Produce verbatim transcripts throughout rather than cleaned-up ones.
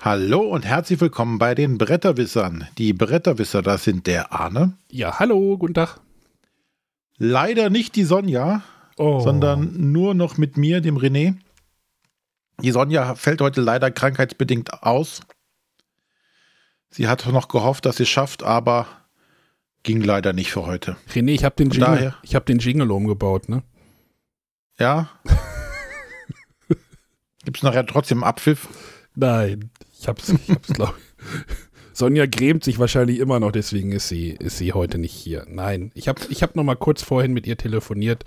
Hallo und herzlich willkommen bei den Bretterwissern. Die Bretterwisser, das sind der Arne. Ja, hallo, guten Tag. Leider nicht die Sonja, oh. sondern nur noch mit mir, dem René. Die Sonja fällt heute leider krankheitsbedingt aus. Sie hat noch gehofft, dass sie es schafft, aber ging leider nicht für heute. René, ich habe den, Jingle, ich hab den Jingle umgebaut, ne? Ja. Gibt's nachher trotzdem Abpfiff? Nein, ich hab's, ich hab's glaube ich. Sonja grämt sich wahrscheinlich immer noch, deswegen ist sie, ist sie heute nicht hier. Nein, ich habe ich hab noch mal kurz vorhin mit ihr telefoniert.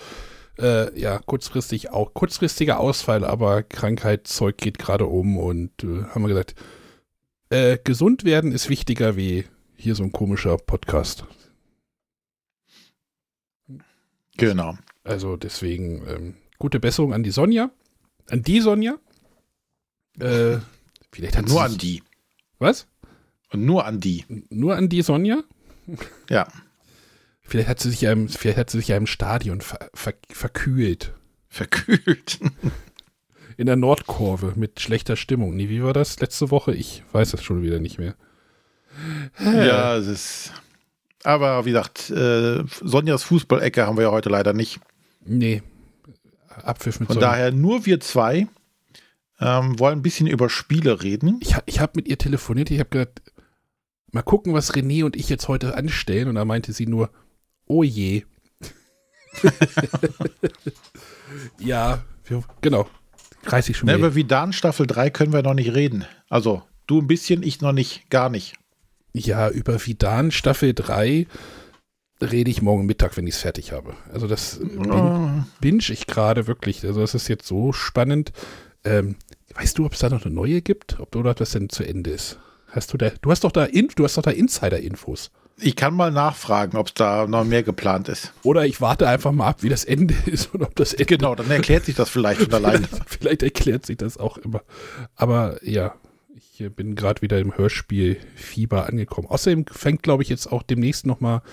Äh, ja, kurzfristig auch. Kurzfristiger Ausfall, aber Krankheitszeug geht gerade um und äh, haben wir gesagt, äh, gesund werden ist wichtiger wie hier so ein komischer Podcast. Genau. Also deswegen ähm, gute Besserung an die Sonja. An die Sonja. Äh, vielleicht hat nur an die. Was? Und nur an die. Nur an die Sonja? Ja. Vielleicht hat sie sich einem, vielleicht hat sie sich einem Stadion ver, ver, verkühlt. Verkühlt? In der Nordkurve mit schlechter Stimmung. Nee, wie war das letzte Woche? Ich weiß das schon wieder nicht mehr. Ja, es ist. Aber wie gesagt, äh, Sonjas Fußballecke haben wir ja heute leider nicht. Nee. Abpfiff mit Sonja. Von daher nur wir zwei. Ähm, wollen ein bisschen über Spiele reden. Ich, ich habe mit ihr telefoniert, ich habe gesagt, mal gucken, was René und ich jetzt heute anstellen. Und da meinte sie nur, oh je. Ja, wir, genau. Reiß ich schon ne, über Vidan Staffel drei können wir noch nicht reden. Also du ein bisschen, ich noch nicht, gar nicht. Ja, über Vidan Staffel drei rede ich morgen Mittag, wenn ich es fertig habe. Also das oh. binge ich gerade wirklich. Also das ist jetzt so spannend. Ähm, weißt du, ob es da noch eine neue gibt? Ob, oder ob das denn zu Ende ist? Hast du, da, du hast doch da, in, du hast doch da Insider-Infos. Ich kann mal nachfragen, ob es da noch mehr geplant ist. Oder ich warte einfach mal ab, wie das Ende ist und ob das Ende. Genau, dann erklärt sich das vielleicht von alleine. Vielleicht erklärt sich das auch immer. Aber ja, ich bin gerade wieder im Hörspiel-Fieber angekommen. Außerdem fängt, glaube ich, jetzt auch demnächst noch mal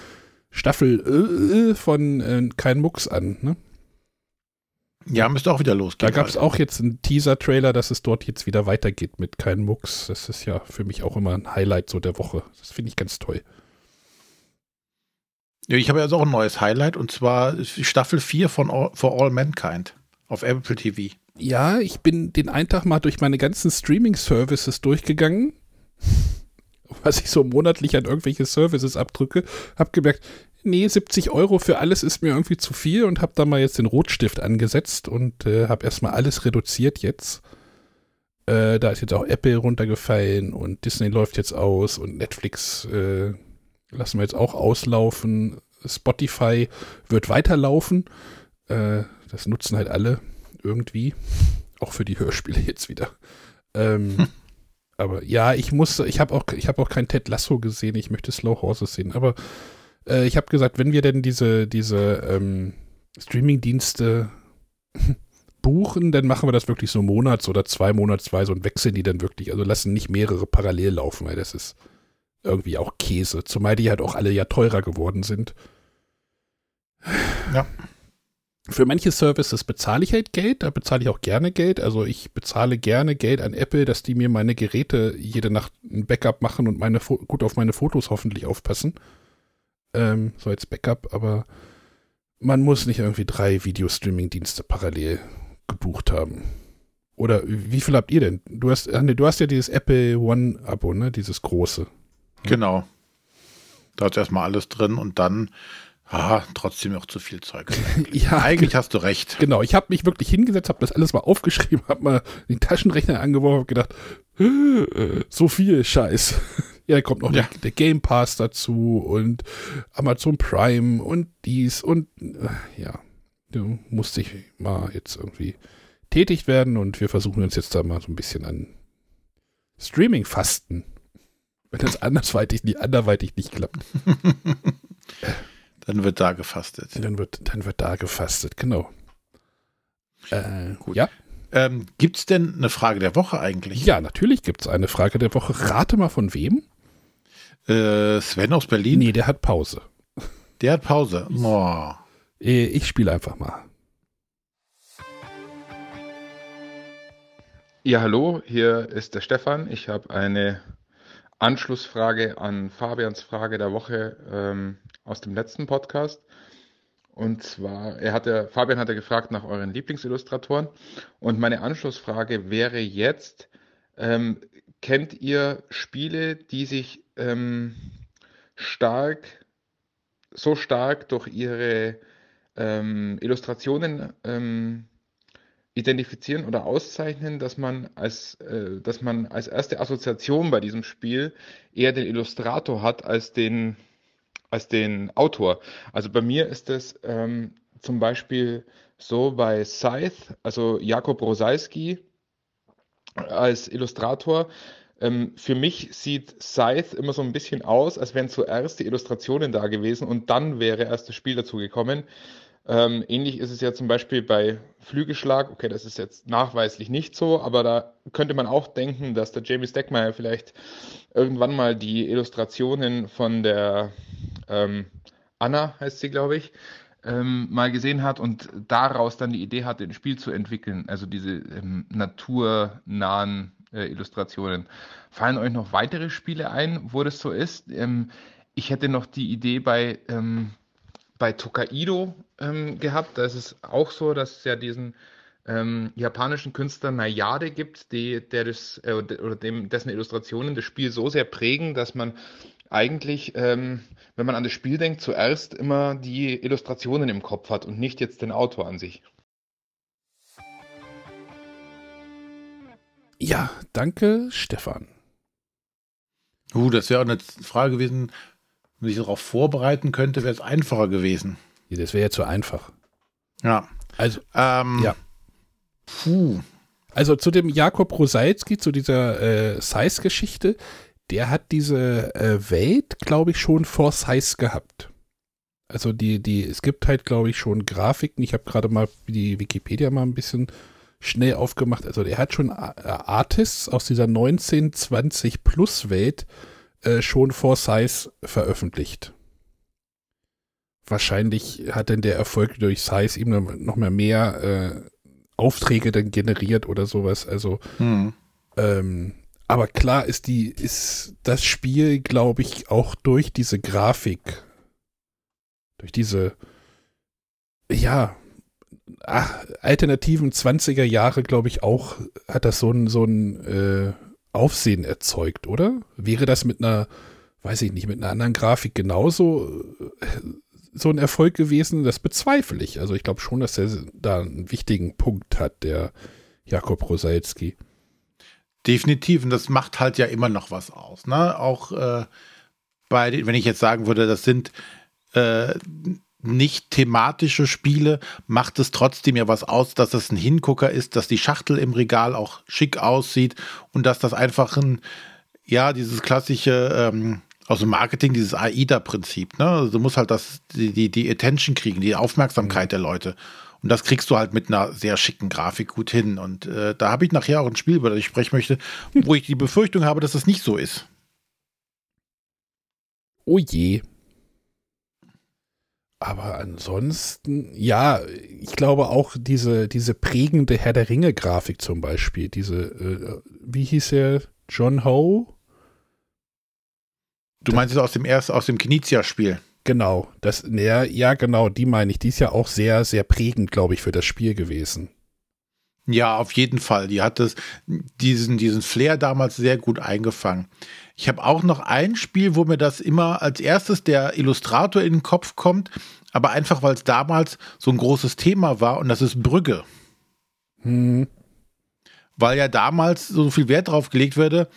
Staffel äh, von äh, Kein Mucks an, ne? Ja, müsste auch wieder losgehen. Da gab es auch jetzt einen Teaser-Trailer, dass es dort jetzt wieder weitergeht mit Kein Mucks. Das ist ja für mich auch immer ein Highlight so der Woche. Das finde ich ganz toll. Ja, ich habe jetzt auch ein neues Highlight und zwar Staffel vier von All for All Mankind auf Apple T V. Ja, ich bin den einen Tag mal durch meine ganzen Streaming-Services durchgegangen, was ich so monatlich an irgendwelche Services abdrücke, habe gemerkt, nee, siebzig Euro für alles ist mir irgendwie zu viel und habe da mal jetzt den Rotstift angesetzt und äh, habe erstmal alles reduziert jetzt. Äh, da ist jetzt auch Apple runtergefallen und Disney läuft jetzt aus und Netflix äh, lassen wir jetzt auch auslaufen. Spotify wird weiterlaufen. Äh, das nutzen halt alle irgendwie. Auch für die Hörspiele jetzt wieder. Ähm, hm. Aber ja, ich muss, ich habe auch, ich habe auch kein Ted Lasso gesehen. Ich möchte Slow Horses sehen, aber ich habe gesagt, wenn wir denn diese, diese ähm, Streaming-Dienste buchen, dann machen wir das wirklich so monats- oder zwei monatsweise und wechseln die dann wirklich. Also lassen nicht mehrere parallel laufen, weil das ist irgendwie auch Käse. Zumal die halt auch alle ja teurer geworden sind. Ja. Für manche Services bezahle ich halt Geld, da bezahle ich auch gerne Geld. Also ich bezahle gerne Geld an Apple, dass die mir meine Geräte jede Nacht ein Backup machen und meine Fo- gut auf meine Fotos hoffentlich aufpassen. Ähm, so als Backup, aber man muss nicht irgendwie drei Videostreaming-Dienste parallel gebucht haben. Oder wie viel habt ihr denn? Du hast, du hast ja dieses Apple One-Abo, ne? Dieses große. Genau. Da ist erstmal alles drin und dann ah, trotzdem auch zu viel Zeug. Eigentlich, ja, eigentlich hast du recht. Genau, ich habe mich wirklich hingesetzt, habe das alles mal aufgeschrieben, habe mal den Taschenrechner angeworfen und gedacht, so viel Scheiß. Ja, da kommt noch ja. der, der Game Pass dazu und Amazon Prime und dies und ja, da musste ich mal jetzt irgendwie tätig werden und wir versuchen uns jetzt da mal so ein bisschen an Streaming-Fasten, wenn das andersweitig, anderweitig nicht klappt. Dann wird da gefastet. Dann wird, dann wird da gefastet, genau. Äh, Gut. Ja. Ähm, gibt es denn eine Frage der Woche eigentlich? Ja, natürlich gibt es eine Frage der Woche. Rate mal von wem? Sven aus Berlin? Nee, der hat Pause. Der hat Pause. Oh. Ich spiele einfach mal. Ja, hallo, hier ist der Stefan. Ich habe eine Anschlussfrage an Fabians Frage der Woche ähm, aus dem letzten Podcast. Und zwar, er hatte, Fabian hatte gefragt nach euren Lieblingsillustratoren. Und meine Anschlussfrage wäre jetzt, ähm, kennt ihr Spiele, die sich ähm, stark, so stark durch ihre ähm, Illustrationen ähm, identifizieren oder auszeichnen, dass man als äh, dass man als erste Assoziation bei diesem Spiel eher den Illustrator hat als den als den Autor. Also bei mir ist das ähm, zum Beispiel so bei Scythe, also Jakub Rozalski als Illustrator. Ähm, für mich sieht Scythe immer so ein bisschen aus, als wären zuerst die Illustrationen da gewesen und dann wäre erst das Spiel dazu gekommen. Ähm, ähnlich ist es ja zum Beispiel bei Flügelschlag, okay, das ist jetzt nachweislich nicht so, aber da könnte man auch denken, dass der Jamie Stegmaier vielleicht irgendwann mal die Illustrationen von der ähm, Anna, heißt sie glaube ich, ähm, mal gesehen hat und daraus dann die Idee hatte, ein Spiel zu entwickeln, also diese ähm, naturnahen äh, Illustrationen. Fallen euch noch weitere Spiele ein, wo das so ist? Ähm, ich hätte noch die Idee bei... Ähm, bei Tokaido ähm, gehabt. Da ist es auch so, dass es ja diesen ähm, japanischen Künstler Nayade gibt, die, der das, äh, oder dem, dessen Illustrationen das Spiel so sehr prägen, dass man eigentlich, ähm, wenn man an das Spiel denkt, zuerst immer die Illustrationen im Kopf hat und nicht jetzt den Autor an sich. Ja, danke, Stefan. Uh, das wäre auch eine Frage gewesen, wenn ich darauf vorbereiten könnte, wäre es einfacher gewesen. Ja, das wäre ja zu einfach. Ja. Also, ähm, ja. Puh. Also zu dem Jakub Rozalski, zu dieser äh, Scythe-Geschichte, der hat diese äh, Welt, glaube ich, schon vor Scythe gehabt. Also die, die, es gibt halt, glaube ich, schon Grafiken. Ich habe gerade mal die Wikipedia mal ein bisschen schnell aufgemacht. Also der hat schon Artists aus dieser neunzehn zwanzig-Plus-Welt Äh, schon vor Scythe veröffentlicht. Wahrscheinlich hat denn der Erfolg durch Scythe ihm noch mal mehr äh, Aufträge dann generiert oder sowas. Also, hm. ähm, aber klar ist die, ist das Spiel, glaube ich, auch durch diese Grafik, durch diese, ja, ach, alternativen zwanziger Jahre, glaube ich, auch hat das so ein, so ein, äh, Aufsehen erzeugt, oder? Wäre das mit einer, weiß ich nicht, mit einer anderen Grafik genauso so ein Erfolg gewesen? Das bezweifle ich. Also ich glaube schon, dass er da einen wichtigen Punkt hat, der Jakub Rozalski. Definitiv. Und das macht halt ja immer noch was aus. Ne? Auch äh, bei den, wenn ich jetzt sagen würde, das sind äh, nicht thematische Spiele, macht es trotzdem ja was aus, dass das ein Hingucker ist, dass die Schachtel im Regal auch schick aussieht und dass das einfach ein, ja, dieses klassische, ähm, aus dem Marketing, dieses AIDA-Prinzip, ne? Also du musst halt das, die, die, die Attention kriegen, die Aufmerksamkeit mhm. der Leute. Und das kriegst du halt mit einer sehr schicken Grafik gut hin. Und äh, da habe ich nachher auch ein Spiel, über das ich sprechen möchte, wo ich die Befürchtung habe, dass das nicht so ist. Oh je. Aber ansonsten, ja, ich glaube auch diese, diese prägende Herr der Ringe-Grafik zum Beispiel, diese, äh, wie hieß er, John Howe? Du meinst es aus dem ersten, aus dem Knizia-Spiel? Genau, das, ja, ja, genau, die meine ich. Die ist ja auch sehr, sehr prägend, glaube ich, für das Spiel gewesen. Ja, auf jeden Fall. Die hat das, diesen, diesen Flair damals sehr gut eingefangen. Ich habe auch noch ein Spiel, wo mir das immer als erstes der Illustrator in den Kopf kommt, aber einfach, weil es damals so ein großes Thema war, und das ist Brügge. Hm. Weil ja damals so viel Wert drauf gelegt wurde.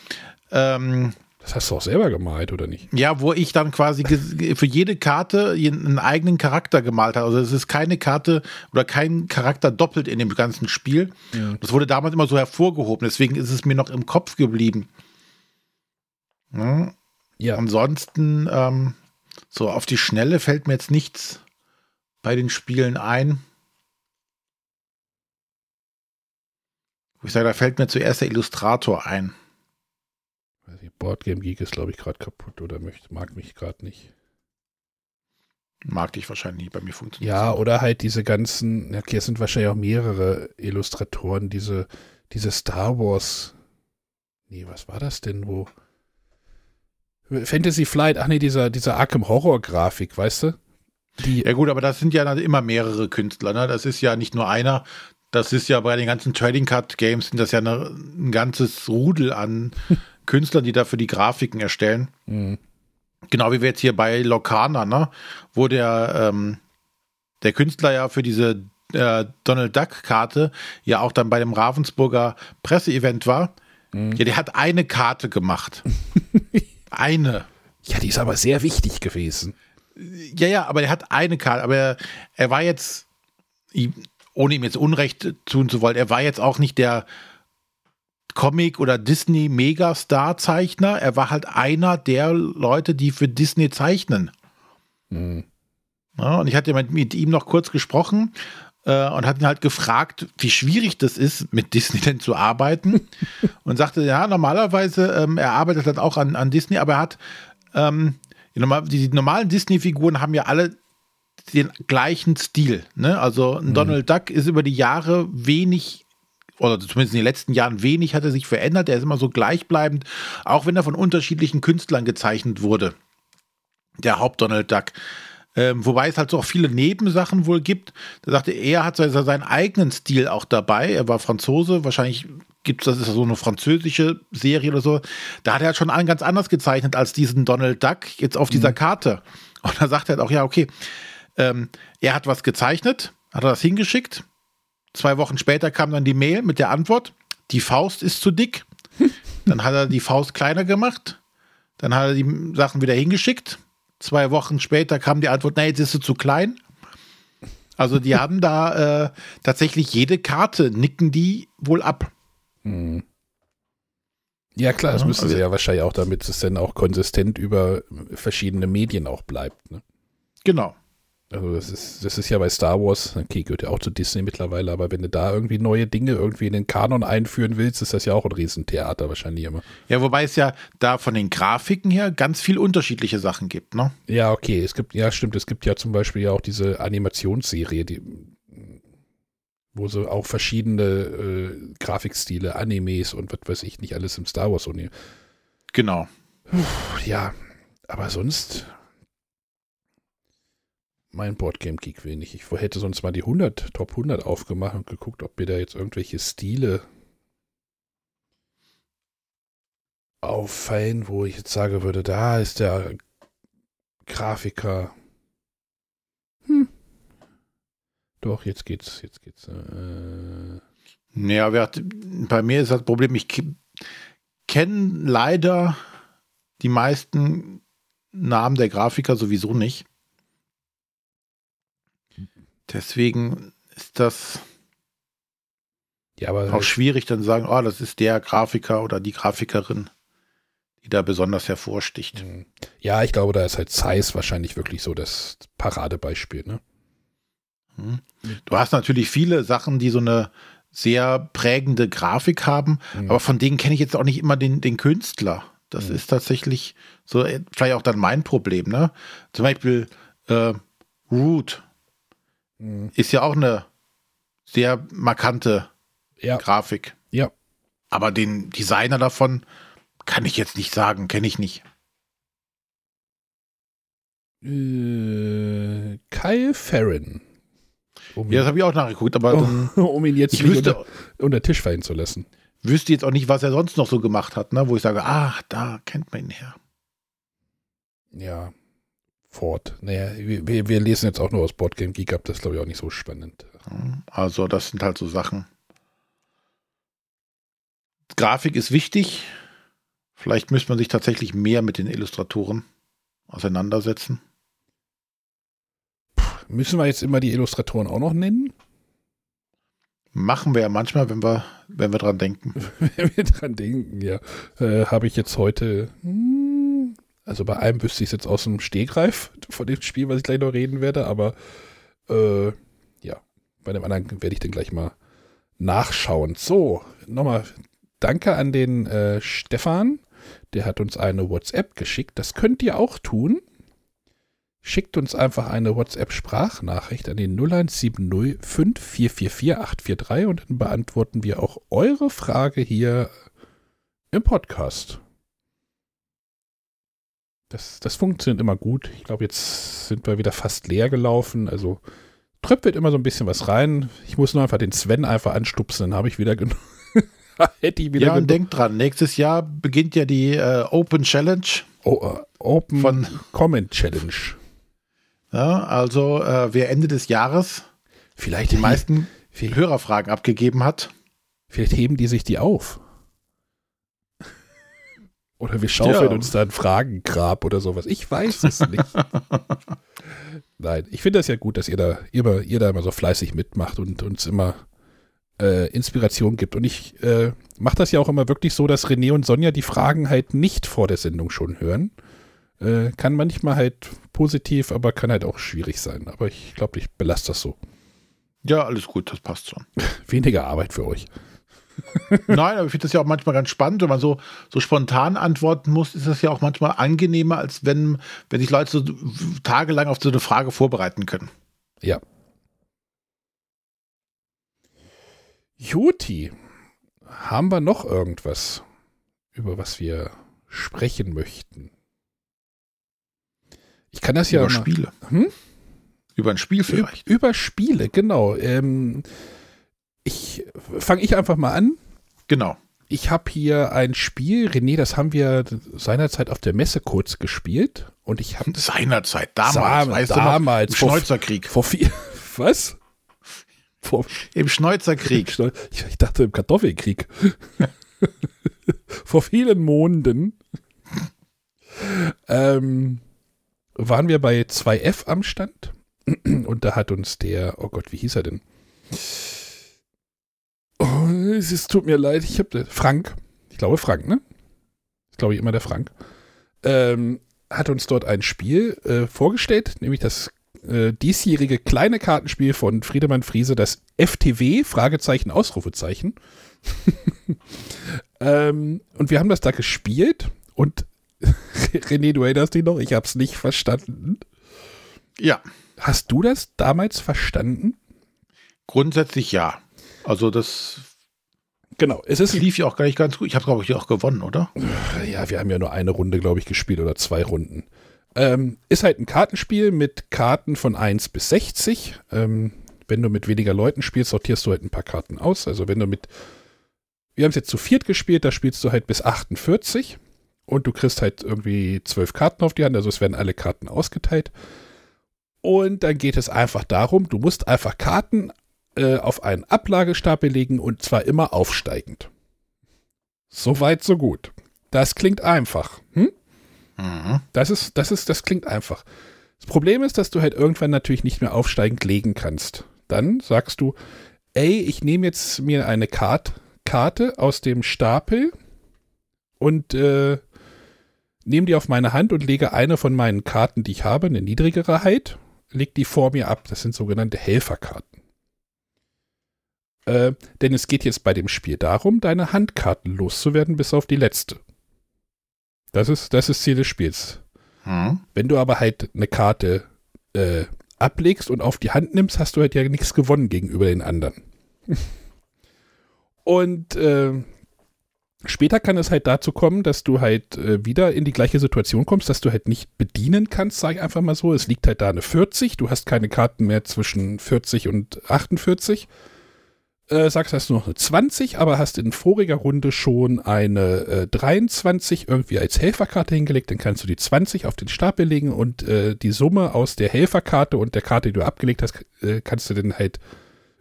Ähm, das hast du auch selber gemalt, oder nicht? Ja, wo ich dann quasi für jede Karte einen eigenen Charakter gemalt habe. Also es ist keine Karte oder kein Charakter doppelt in dem ganzen Spiel. Ja. Das wurde damals immer so hervorgehoben, deswegen ist es mir noch im Kopf geblieben. Ne? Ja. Ansonsten, ähm, so auf die Schnelle fällt mir jetzt nichts bei den Spielen ein. Ich sage, da fällt mir zuerst der Illustrator ein. Board Game Geek ist, glaube ich, gerade kaputt oder möchte, mag mich gerade nicht. mag ich wahrscheinlich nicht bei mir funktionieren. Ja, oder halt diese ganzen, okay, es sind wahrscheinlich auch mehrere Illustratoren, diese, diese Star Wars, nee, was war das denn, wo? Fantasy Flight, ach nee, dieser, dieser Arkham Horror Grafik, weißt du? Die ja gut, aber das sind ja immer mehrere Künstler, ne? Das ist ja nicht nur einer, das ist ja bei den ganzen Trading Card Games sind das ja eine, ein ganzes Rudel an Künstlern, die dafür die Grafiken erstellen. Mhm. Genau wie wir jetzt hier bei Lokana, ne? Wo der, ähm, der Künstler ja für diese äh, Donald Duck Karte ja auch dann bei dem Ravensburger Presseevent war. Mhm. Ja, der hat eine Karte gemacht. Eine. Ja, die ist aber sehr wichtig gewesen. Ja, ja, aber er hat eine Karte, aber er, er war jetzt, ohne ihm jetzt Unrecht tun zu wollen, er war jetzt auch nicht der Comic- oder Disney-Megastar-Zeichner, er war halt einer der Leute, die für Disney zeichnen. Mhm. Ja, und ich hatte mit, mit ihm noch kurz gesprochen äh, und hatte ihn halt gefragt, wie schwierig das ist, mit Disney denn zu arbeiten und sagte, ja, normalerweise, ähm, er arbeitet halt auch an, an Disney, aber er hat ähm, die normalen Disney-Figuren haben ja alle den gleichen Stil. Ne? Also ein mhm. Donald Duck ist über die Jahre wenig, oder zumindest in den letzten Jahren wenig, hat er sich verändert. Er ist immer so gleichbleibend, auch wenn er von unterschiedlichen Künstlern gezeichnet wurde. Der Haupt-Donald Duck. Ähm, wobei es halt so auch viele Nebensachen wohl gibt. Da sagte er, hat also seinen eigenen Stil auch dabei. Er war Franzose, wahrscheinlich gibt's, das ist so eine französische Serie oder so, da hat er halt schon einen ganz anders gezeichnet als diesen Donald Duck jetzt auf mhm. dieser Karte. Und da sagt er halt auch, ja, okay, ähm, er hat was gezeichnet, hat er das hingeschickt, zwei Wochen später kam dann die Mail mit der Antwort, die Faust ist zu dick, dann hat er die Faust kleiner gemacht, dann hat er die Sachen wieder hingeschickt, zwei Wochen später kam die Antwort, na, jetzt ist sie zu klein. Also die haben da äh, tatsächlich jede Karte, nicken die wohl ab. Hm. Ja klar, das müssen also, sie ja wahrscheinlich auch, damit es dann auch konsistent über verschiedene Medien auch bleibt. Ne? Genau. Also das ist, das ist ja bei Star Wars, okay, gehört ja auch zu Disney mittlerweile, aber wenn du da irgendwie neue Dinge irgendwie in den Kanon einführen willst, ist das ja auch ein Riesentheater wahrscheinlich immer. Ja, wobei es ja da von den Grafiken her ganz viel unterschiedliche Sachen gibt, ne? Ja, okay, es gibt, ja stimmt, es gibt ja zum Beispiel ja auch diese Animationsserie, die wo so auch verschiedene äh, Grafikstile, Animes und was weiß ich nicht, alles im Star Wars Universum. Genau. Puh, ja, aber sonst mein Board Game Geek wenig. Ich hätte sonst mal die hundert, Top hundert aufgemacht und geguckt, ob mir da jetzt irgendwelche Stile auffallen, wo ich jetzt sagen würde, da ist der Grafiker. Hm. Doch, jetzt geht's, jetzt geht's. Äh. Naja, wir hat, bei mir ist das Problem, ich k- kenne leider die meisten Namen der Grafiker sowieso nicht. Deswegen ist das ja, aber auch schwierig, dann sagen, oh, das ist der Grafiker oder die Grafikerin, die da besonders hervorsticht. Ja, ich glaube, da ist halt Scythe wahrscheinlich wirklich so das Paradebeispiel, ne? Du hast natürlich viele Sachen, die so eine sehr prägende Grafik haben, mhm. aber von denen kenne ich jetzt auch nicht immer den, den Künstler. Das mhm. ist tatsächlich so vielleicht auch dann mein Problem. Ne? Zum Beispiel äh, Root mhm. ist ja auch eine sehr markante ja. Grafik. Ja. Aber den Designer davon kann ich jetzt nicht sagen, kenne ich nicht. Äh, Kyle Farren. Um ja, das habe ich auch nachgeguckt, aber um, dann, um ihn jetzt nicht wüsste, unter, unter Tisch fallen zu lassen. Wüsste jetzt auch nicht, was er sonst noch so gemacht hat, ne? Wo ich sage, ah, da kennt man ihn her. Ja, Ford. Naja, wir, wir lesen jetzt auch nur aus Board Game Geek ab, das ist glaube ich auch nicht so spannend. Also das sind halt so Sachen. Grafik ist wichtig. Vielleicht müsste man sich tatsächlich mehr mit den Illustratoren auseinandersetzen. Müssen wir jetzt immer die Illustratoren auch noch nennen? Machen wir ja manchmal, wenn wir, wenn wir dran denken. Wenn wir dran denken, ja. Äh, habe ich jetzt heute, also bei einem wüsste ich es jetzt aus dem Stegreif von dem Spiel, was ich gleich noch reden werde, aber äh, ja, bei dem anderen werde ich dann gleich mal nachschauen. So, nochmal danke an den äh, Stefan, der hat uns eine WhatsApp geschickt. Das könnt ihr auch tun. Schickt uns einfach eine WhatsApp-Sprachnachricht an den null eins sieben null fünf vier vier vier acht vier drei und dann beantworten wir auch eure Frage hier im Podcast. Das, das funktioniert immer gut. Ich glaube, jetzt sind wir wieder fast leer gelaufen. Also tröpfelt immer so ein bisschen was rein. Ich muss nur einfach den Sven einfach anstupsen, dann habe ich wieder genug. Hätte ich wieder ja, und denkt dran, nächstes Jahr beginnt ja die äh, Open Challenge. Oh, uh, Open von Comment Challenge. Ja, also, äh, wer Ende des Jahres vielleicht die meisten vielleicht, Hörerfragen abgegeben hat. Vielleicht heben die sich die auf. Oder wir schaufeln ja. uns da ein Fragengrab oder sowas. Ich weiß es nicht. Nein, ich finde das ja gut, dass ihr da immer, ihr da immer so fleißig mitmacht und uns immer äh, Inspiration gibt. Und ich äh, mache das ja auch immer wirklich so, dass René und Sonja die Fragen halt nicht vor der Sendung schon hören. Äh, kann manchmal halt positiv, aber kann halt auch schwierig sein. Aber ich glaube, ich belasse das so. Ja, alles gut, das passt schon. Weniger Arbeit für euch. Nein, aber ich finde das ja auch manchmal ganz spannend. Wenn man so, so spontan antworten muss, ist das ja auch manchmal angenehmer, als wenn, wenn sich Leute so tagelang auf so eine Frage vorbereiten können. Ja. Juti, haben wir noch irgendwas, über was wir sprechen möchten? Ich kann das ja... Über Spiele. Hm? Über ein Spiel vielleicht. Über, über Spiele, genau. Ähm... Ich fange ich einfach mal an. Genau. Ich habe hier ein Spiel, René, das haben wir seinerzeit auf der Messe kurz gespielt. Und ich habe seinerzeit, damals, damals, weißt du noch, damals im Schneuzerkrieg. Vor, vor vier, was? Vor, Im Schneuzerkrieg. Im Schneu, ich, ich dachte im Kartoffelkrieg. Vor vielen Monden ähm, waren wir bei zwei F am Stand. Und da hat uns der, oh Gott, wie hieß er denn? Oh, es tut mir leid, ich habe Frank, ich glaube Frank, ne? Ich glaube immer der Frank, ähm, hat uns dort ein Spiel äh, vorgestellt, nämlich das äh, diesjährige kleine Kartenspiel von Friedemann Friese, das F T W, Fragezeichen, Ausrufezeichen. ähm, und wir haben das da gespielt und René, du erinnerst dich noch, ich habe es nicht verstanden. Ja. Hast du das damals verstanden? Grundsätzlich ja. Also das genau, es ist, lief ja auch gar nicht ganz gut. Ich habe, glaube ich, auch gewonnen, oder? Ja, wir haben ja nur eine Runde, glaube ich, gespielt oder zwei Runden. Ähm, ist halt ein Kartenspiel mit Karten von eins bis sechzig. Ähm, wenn du mit weniger Leuten spielst, sortierst du halt ein paar Karten aus. Also wenn du mit, wir haben es jetzt zu viert gespielt, da spielst du halt bis achtundvierzig und du kriegst halt irgendwie zwölf Karten auf die Hand. Also es werden alle Karten ausgeteilt. Und dann geht es einfach darum, du musst einfach Karten auf einen Ablagestapel legen und zwar immer aufsteigend. Soweit, so gut. Das klingt einfach. Hm? Mhm. Das ist, das ist, das klingt einfach. Das Problem ist, dass du halt irgendwann natürlich nicht mehr aufsteigend legen kannst. Dann sagst du, ey, ich nehme jetzt mir eine Kart- Karte aus dem Stapel und äh, nehme die auf meine Hand und lege eine von meinen Karten, die ich habe, eine niedrigere Heit, leg die vor mir ab. Das sind sogenannte Helferkarten. Äh, denn es geht jetzt bei dem Spiel darum, deine Handkarten loszuwerden, bis auf die letzte. Das ist das ist Ziel des Spiels. Hm? Wenn du aber halt eine Karte äh, ablegst und auf die Hand nimmst, hast du halt ja nichts gewonnen gegenüber den anderen. Und äh, später kann es halt dazu kommen, dass du halt äh, wieder in die gleiche Situation kommst, dass du halt nicht bedienen kannst, sag ich einfach mal so. Es liegt halt da eine vierzig, du hast keine Karten mehr zwischen vierzig und achtundvierzig. Äh, sagst, hast du noch eine zwanzig, aber hast in voriger Runde schon eine äh, dreiundzwanzig irgendwie als Helferkarte hingelegt, dann kannst du die zwanzig auf den Stapel legen und äh, die Summe aus der Helferkarte und der Karte, die du abgelegt hast, äh, kannst du dann halt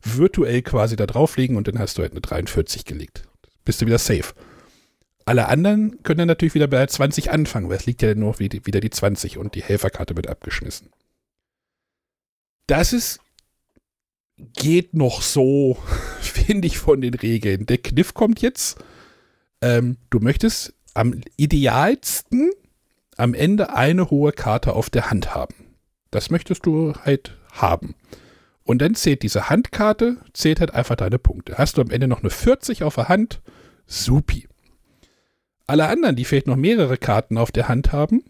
virtuell quasi da drauflegen und dann hast du halt eine dreiundvierzig gelegt. Bist du wieder safe. Alle anderen können dann natürlich wieder bei zwanzig anfangen, weil es liegt ja nur wieder die zwanzig und die Helferkarte wird abgeschmissen. Das ist geht noch so, finde ich, von den Regeln. Der Kniff kommt jetzt. Ähm, du möchtest am idealsten am Ende eine hohe Karte auf der Hand haben. Das möchtest du halt haben. Und dann zählt diese Handkarte, zählt halt einfach deine Punkte. Hast du am Ende noch eine vierzig auf der Hand? Supi. Alle anderen, die vielleicht noch mehrere Karten auf der Hand haben,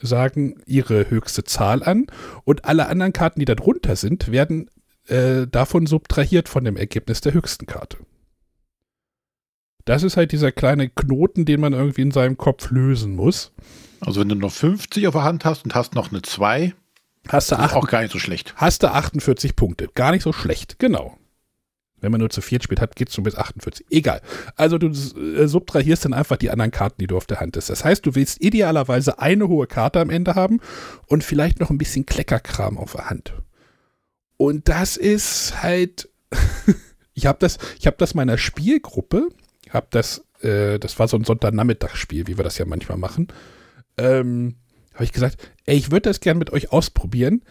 sagen ihre höchste Zahl an und alle anderen Karten, die da drunter sind, werden äh, davon subtrahiert von dem Ergebnis der höchsten Karte. Das ist halt dieser kleine Knoten, den man irgendwie in seinem Kopf lösen muss. Also wenn du noch fünfzig auf der Hand hast und hast noch eine zwei, hast du ist acht, auch gar nicht so schlecht. Hast du achtundvierzig Punkte, gar nicht so schlecht, genau. Wenn man nur zu viert spielt hat, geht es nur bis achtundvierzig. Egal. Also du äh, subtrahierst dann einfach die anderen Karten, die du auf der Hand hast. Das heißt, du willst idealerweise eine hohe Karte am Ende haben und vielleicht noch ein bisschen Kleckerkram auf der Hand. Und das ist halt... ich habe das, ich hab das meiner Spielgruppe, hab das, äh, das war so ein Sonntagnachmittagsspiel, wie wir das ja manchmal machen, ähm, habe ich gesagt, ey, ich würde das gern mit euch ausprobieren.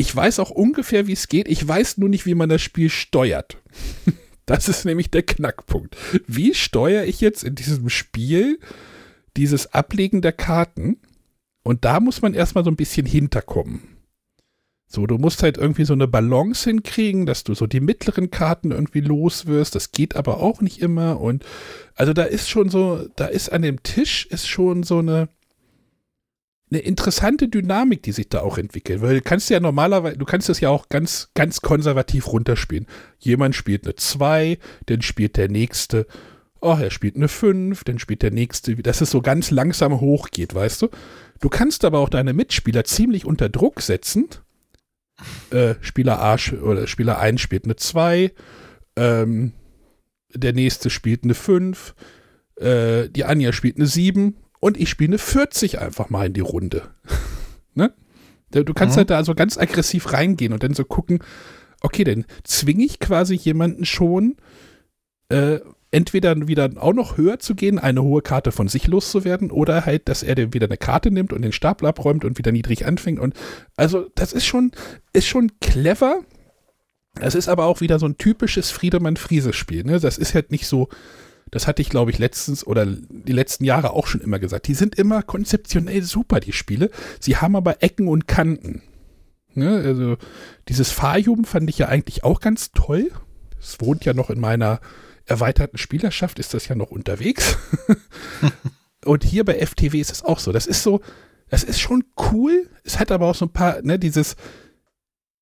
Ich weiß auch ungefähr, wie es geht. Ich weiß nur nicht, wie man das Spiel steuert. Das ist nämlich der Knackpunkt. Wie steuere ich jetzt in diesem Spiel dieses Ablegen der Karten? Und da muss man erstmal so ein bisschen hinterkommen. So, du musst halt irgendwie so eine Balance hinkriegen, dass du so die mittleren Karten irgendwie los wirst. Das geht aber auch nicht immer. Und also da ist schon so, da ist an dem Tisch ist schon so eine eine interessante Dynamik, die sich da auch entwickelt, weil du kannst ja normalerweise, du kannst das ja auch ganz, ganz konservativ runterspielen. Jemand spielt eine zwei, dann spielt der Nächste, oh, er spielt eine fünf, dann spielt der Nächste, dass es so ganz langsam hochgeht, weißt du. Du kannst aber auch deine Mitspieler ziemlich unter Druck setzen. Äh, Spieler A oder Spieler eins spielt eine zwei, ähm, der Nächste spielt eine fünf, äh, die Anja spielt eine sieben, und ich spiele eine vierzig einfach mal in die Runde. Ne? Du kannst mhm. halt da also ganz aggressiv reingehen und dann so gucken, okay, dann zwinge ich quasi jemanden schon, äh, entweder wieder auch noch höher zu gehen, eine hohe Karte von sich loszuwerden, oder halt, dass er dir wieder eine Karte nimmt und den Stapel abräumt und wieder niedrig anfängt. Und also das ist schon, ist schon clever. Das ist aber auch wieder so ein typisches Friedemann Friese Spiel. Ne? Das ist halt nicht so. Das hatte ich, glaube ich, letztens oder die letzten Jahre auch schon immer gesagt. Die sind immer konzeptionell super, die Spiele. Sie haben aber Ecken und Kanten. Ne? Also dieses Farium fand ich ja eigentlich auch ganz toll. Es wohnt ja noch in meiner erweiterten Spielerschaft, ist das ja noch unterwegs. Und hier bei F T W ist es auch so. Das ist so, das ist schon cool. Es hat aber auch so ein paar, ne, dieses...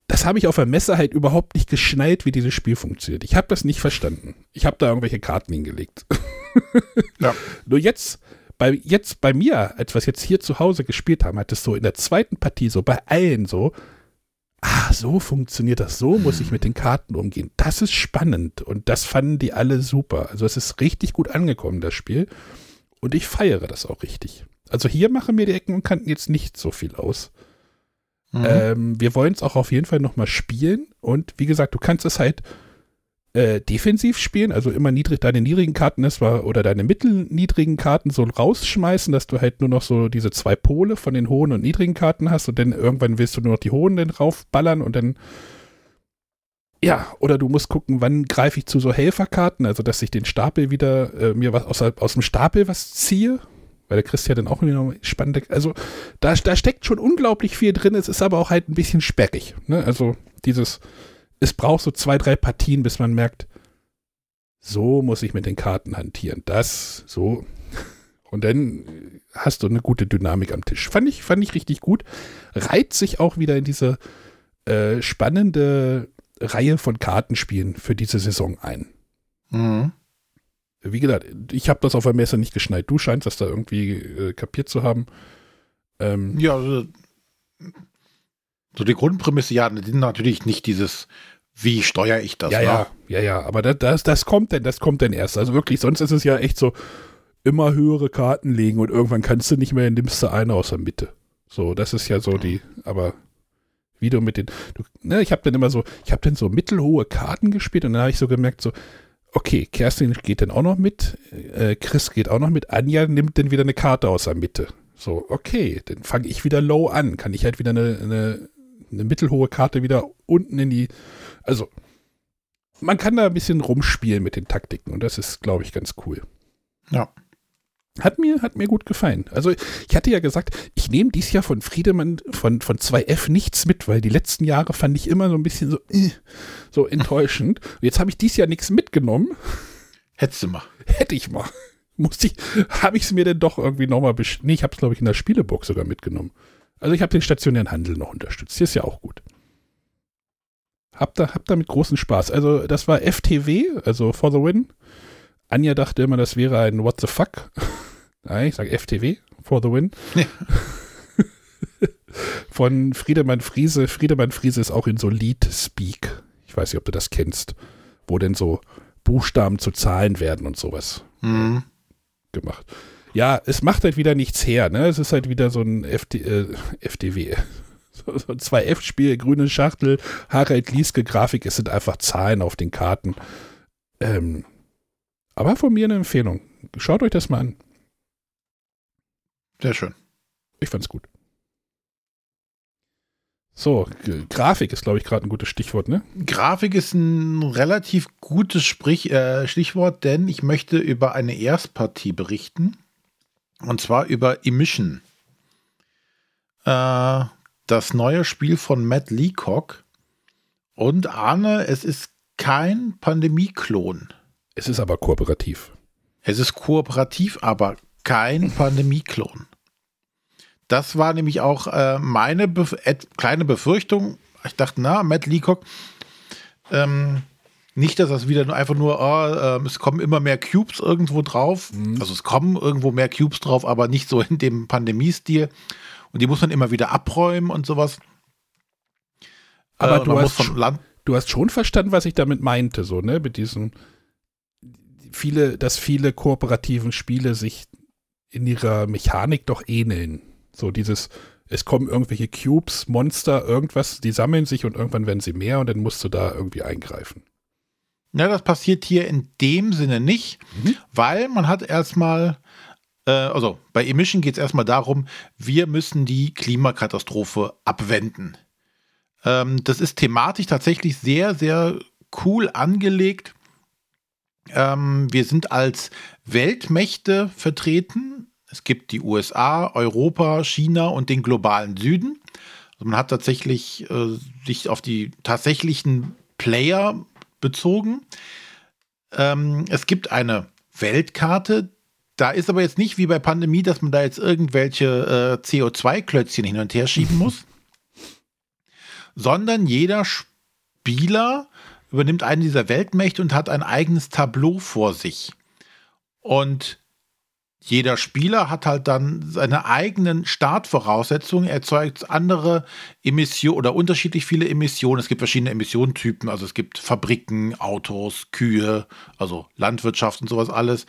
Das habe ich auf der Messe halt überhaupt nicht geschnallt, wie dieses Spiel funktioniert. Ich habe das nicht verstanden. Ich habe da irgendwelche Karten hingelegt. Ja. Nur jetzt bei, jetzt bei mir, als wir es jetzt hier zu Hause gespielt haben, hat es so in der zweiten Partie so bei allen so, ah, so funktioniert das, so muss ich mit den Karten umgehen. Das ist spannend und das fanden die alle super. Also es ist richtig gut angekommen, das Spiel. Und ich feiere das auch richtig. Also hier machen mir die Ecken und Kanten jetzt nicht so viel aus. Mhm. Ähm, wir wollen es auch auf jeden Fall nochmal spielen und wie gesagt, du kannst es halt äh, defensiv spielen, also immer niedrig, deine niedrigen Karten ist, oder deine mittelniedrigen Karten so rausschmeißen, dass du halt nur noch so diese zwei Pole von den hohen und niedrigen Karten hast und dann irgendwann willst du nur noch die hohen dann raufballern und dann ja, oder du musst gucken, wann greife ich zu so Helferkarten, also dass ich den Stapel wieder, äh, mir was aus, aus dem Stapel was ziehe. Weil der Christian dann auch wieder spannende, also da, da steckt schon unglaublich viel drin, es ist aber auch halt ein bisschen sperrig. Ne? Also dieses, es braucht so zwei, drei Partien, bis man merkt, so muss ich mit den Karten hantieren, das, so. Und dann hast du eine gute Dynamik am Tisch. Fand ich, fand ich richtig gut. Reiht sich auch wieder in diese äh, spannende Reihe von Kartenspielen für diese Saison ein. Mhm. Wie gesagt, ich habe das auf der Messe nicht geschnallt. Du scheinst das da irgendwie äh, kapiert zu haben. Ähm, ja, also, so die Grundprämisse, ja, natürlich nicht dieses, wie steuere ich das? Ja, ne? ja, ja, ja, aber das, das, das kommt denn, das kommt denn erst. Also wirklich, sonst ist es ja echt so, immer höhere Karten legen und irgendwann kannst du nicht mehr, nimmst du eine aus der Mitte. So, das ist ja so mhm. die, aber wie du mit den, du, ne, ich habe dann immer so, ich habe dann so mittelhohe Karten gespielt und dann habe ich so gemerkt, so, okay, Kerstin geht dann auch noch mit, äh, Chris geht auch noch mit, Anja nimmt dann wieder eine Karte aus der Mitte. So, okay, dann fange ich wieder low an, kann ich halt wieder eine, eine, eine mittelhohe Karte wieder unten in die, also man kann da ein bisschen rumspielen mit den Taktiken und das ist, glaube ich, ganz cool. Ja. Hat mir, hat mir gut gefallen. Also ich hatte ja gesagt, ich nehme dieses Jahr von Friedemann, von, von zwei F nichts mit, weil die letzten Jahre fand ich immer so ein bisschen so, äh, so enttäuschend. Und jetzt habe ich dieses Jahr nichts mitgenommen. Hättest du mal. Hätte ich mal. musste ich, habe ich es mir denn doch irgendwie nochmal bestellt? Nee, ich habe es, glaube ich, in der Spielebox sogar mitgenommen. Also ich habe den stationären Handel noch unterstützt. Hier ist ja auch gut. Hab da, hab da mit großen Spaß. Also das war F T W, also For the Win. Anja dachte immer, das wäre ein What the fuck. Nein, ich sage F T W, For the Win. Ja. Von Friedemann Friese. Friedemann Friese ist auch in so Lead-Speak. Ich weiß nicht, ob du das kennst. Wo denn so Buchstaben zu Zahlen werden und sowas mhm. gemacht. Ja, es macht halt wieder nichts her. Ne? Es ist halt wieder so ein F D, äh, F D W. So, so ein zwei F Spiel, grüne Schachtel, Harald Lieske-Grafik. Es sind einfach Zahlen auf den Karten. Ähm, aber von mir eine Empfehlung. Schaut euch das mal an. Sehr schön. Ich fand's gut. So, G- Grafik ist, glaube ich, gerade ein gutes Stichwort, ne? Grafik ist ein relativ gutes Sprich- äh, Stichwort, denn ich möchte über eine Erstpartie berichten. Und zwar über E-Mission. Äh, das neue Spiel von Matt Leacock. Und Arne, es ist kein Pandemie-Klon. Es ist aber kooperativ. Es ist kooperativ, aber kein Pandemie-Klon. Das war nämlich auch äh, meine Bef- äh, kleine Befürchtung. Ich dachte, na, Matt Leacock, ähm, nicht, dass das wieder nur einfach nur, oh, äh, es kommen immer mehr Cubes irgendwo drauf. Mhm. Also es kommen irgendwo mehr Cubes drauf, aber nicht so in dem Pandemie-Stil. Und die muss man immer wieder abräumen und sowas. Aber äh, du, hast sch- Land- du hast schon verstanden, was ich damit meinte, so, ne? Mit diesen viele, dass viele kooperativen Spiele sich in ihrer Mechanik doch ähneln. So dieses, es kommen irgendwelche Cubes, Monster, irgendwas, die sammeln sich und irgendwann werden sie mehr und dann musst du da irgendwie eingreifen. Na, das passiert hier in dem Sinne nicht, mhm. weil man hat erstmal, äh, also bei E-Mission geht es erstmal darum, wir müssen die Klimakatastrophe abwenden. Ähm, das ist thematisch tatsächlich sehr, sehr cool angelegt. Ähm, wir sind als Weltmächte vertreten. Es gibt die U S A, Europa, China und den globalen Süden. Also man hat tatsächlich äh, sich auf die tatsächlichen Player bezogen. Ähm, es gibt eine Weltkarte. Da ist aber jetzt nicht wie bei Pandemie, dass man da jetzt irgendwelche äh, C O zwei Klötzchen hin und her schieben muss, sondern jeder Spieler übernimmt eine dieser Weltmächte und hat ein eigenes Tableau vor sich. Und jeder Spieler hat halt dann seine eigenen Startvoraussetzungen, erzeugt andere Emissionen oder unterschiedlich viele Emissionen. Es gibt verschiedene Emissionentypen, also es gibt Fabriken, Autos, Kühe, also Landwirtschaft und sowas alles.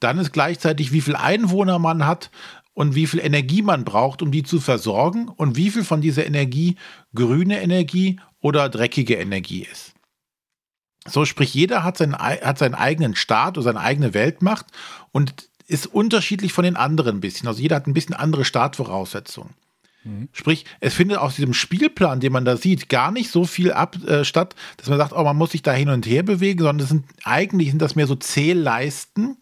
Dann ist gleichzeitig, wie viel Einwohner man hat und wie viel Energie man braucht, um die zu versorgen und wie viel von dieser Energie grüne Energie oder dreckige Energie ist. So, sprich, jeder hat seinen, hat seinen eigenen Staat oder seine eigene Weltmacht und ist unterschiedlich von den anderen ein bisschen. Also jeder hat ein bisschen andere Startvoraussetzungen. Mhm. Sprich, es findet aus diesem Spielplan, den man da sieht, gar nicht so viel ab, äh, statt, dass man sagt, oh, man muss sich da hin und her bewegen, sondern es sind, eigentlich sind das mehr so Zählleisten,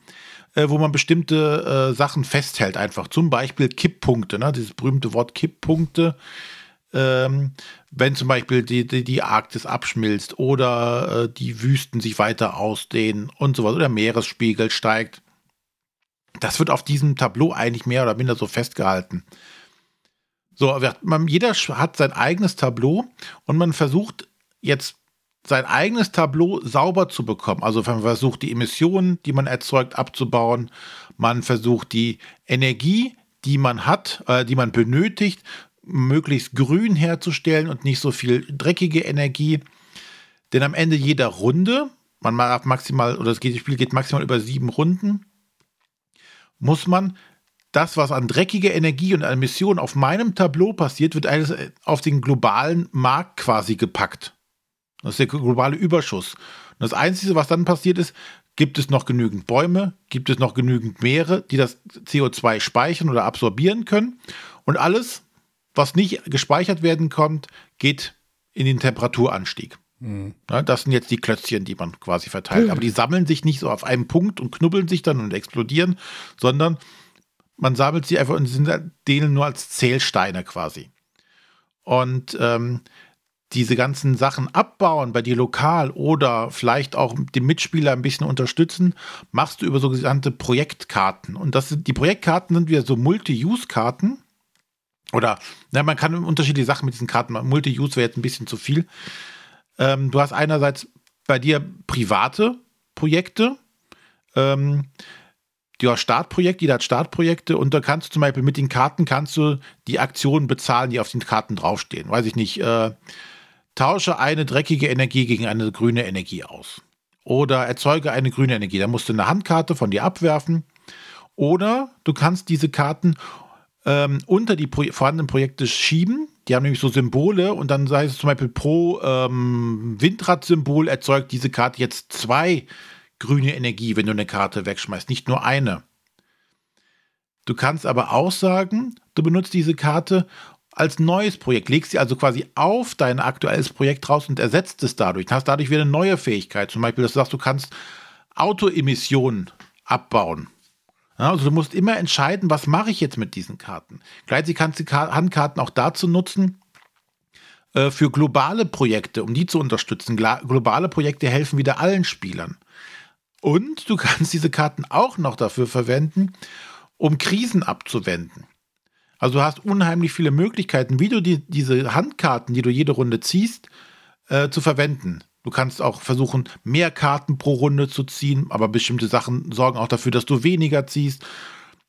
äh, wo man bestimmte äh, Sachen festhält einfach. Zum Beispiel Kipppunkte, ne? Dieses berühmte Wort Kipppunkte. Ähm, wenn zum Beispiel die, die, die Arktis abschmilzt oder äh, die Wüsten sich weiter ausdehnen und sowas oder Meeresspiegel steigt. Das wird auf diesem Tableau eigentlich mehr oder minder so festgehalten. So, man, jeder hat sein eigenes Tableau und man versucht jetzt sein eigenes Tableau sauber zu bekommen. Also man versucht die Emissionen, die man erzeugt, abzubauen. Man versucht die Energie, die man hat, äh, die man benötigt, möglichst grün herzustellen und nicht so viel dreckige Energie. Denn am Ende jeder Runde, man macht maximal, oder das Spiel geht maximal über sieben Runden, muss man das, was an dreckiger Energie und an Emissionen auf meinem Tableau passiert, wird alles auf den globalen Markt quasi gepackt. Das ist der globale Überschuss. Und das Einzige, was dann passiert ist, gibt es noch genügend Bäume, gibt es noch genügend Meere, die das C O zwei speichern oder absorbieren können. Und alles, was nicht gespeichert werden kommt, geht in den Temperaturanstieg. Mhm. Ja, das sind jetzt die Klötzchen, die man quasi verteilt. Mhm. Aber die sammeln sich nicht so auf einem Punkt und knubbeln sich dann und explodieren, sondern man sammelt sie einfach und sind denen nur als Zählsteine quasi. Und ähm, diese ganzen Sachen abbauen bei dir lokal oder vielleicht auch den Mitspieler ein bisschen unterstützen, machst du über sogenannte Projektkarten. Und das sind, die Projektkarten sind wieder so Multi-Use-Karten. Oder na, man kann unterschiedliche Sachen mit diesen Karten machen. Multi-Use wäre jetzt ein bisschen zu viel. Ähm, du hast einerseits bei dir private Projekte, ähm, du hast Startprojekte, jeder hat Startprojekte und da kannst du zum Beispiel mit den Karten kannst du die Aktionen bezahlen, die auf den Karten draufstehen. Weiß ich nicht, äh, tausche eine dreckige Energie gegen eine grüne Energie aus. Oder erzeuge eine grüne Energie. Da musst du eine Handkarte von dir abwerfen. Oder du kannst diese Karten ähm, unter die Pro- vorhandenen Projekte schieben. Die haben nämlich so Symbole und dann sei es zum Beispiel pro ähm, Windrad-Symbol erzeugt diese Karte jetzt zwei grüne Energie, wenn du eine Karte wegschmeißt, nicht nur eine. Du kannst aber auch sagen, du benutzt diese Karte als neues Projekt, legst sie also quasi auf dein aktuelles Projekt raus und ersetzt es dadurch. Du hast dadurch wieder eine neue Fähigkeit, zum Beispiel, dass du sagst, du kannst Autoemissionen abbauen. Ja, also du musst immer entscheiden, was mache ich jetzt mit diesen Karten. Gleichzeitig kannst du die Handkarten auch dazu nutzen, äh, für globale Projekte, um die zu unterstützen. Gla- globale Projekte helfen wieder allen Spielern. Und du kannst diese Karten auch noch dafür verwenden, um Krisen abzuwenden. Also du hast unheimlich viele Möglichkeiten, wie du die, diese Handkarten, die du jede Runde ziehst, äh, zu verwenden. Du kannst auch versuchen, mehr Karten pro Runde zu ziehen, aber bestimmte Sachen sorgen auch dafür, dass du weniger ziehst.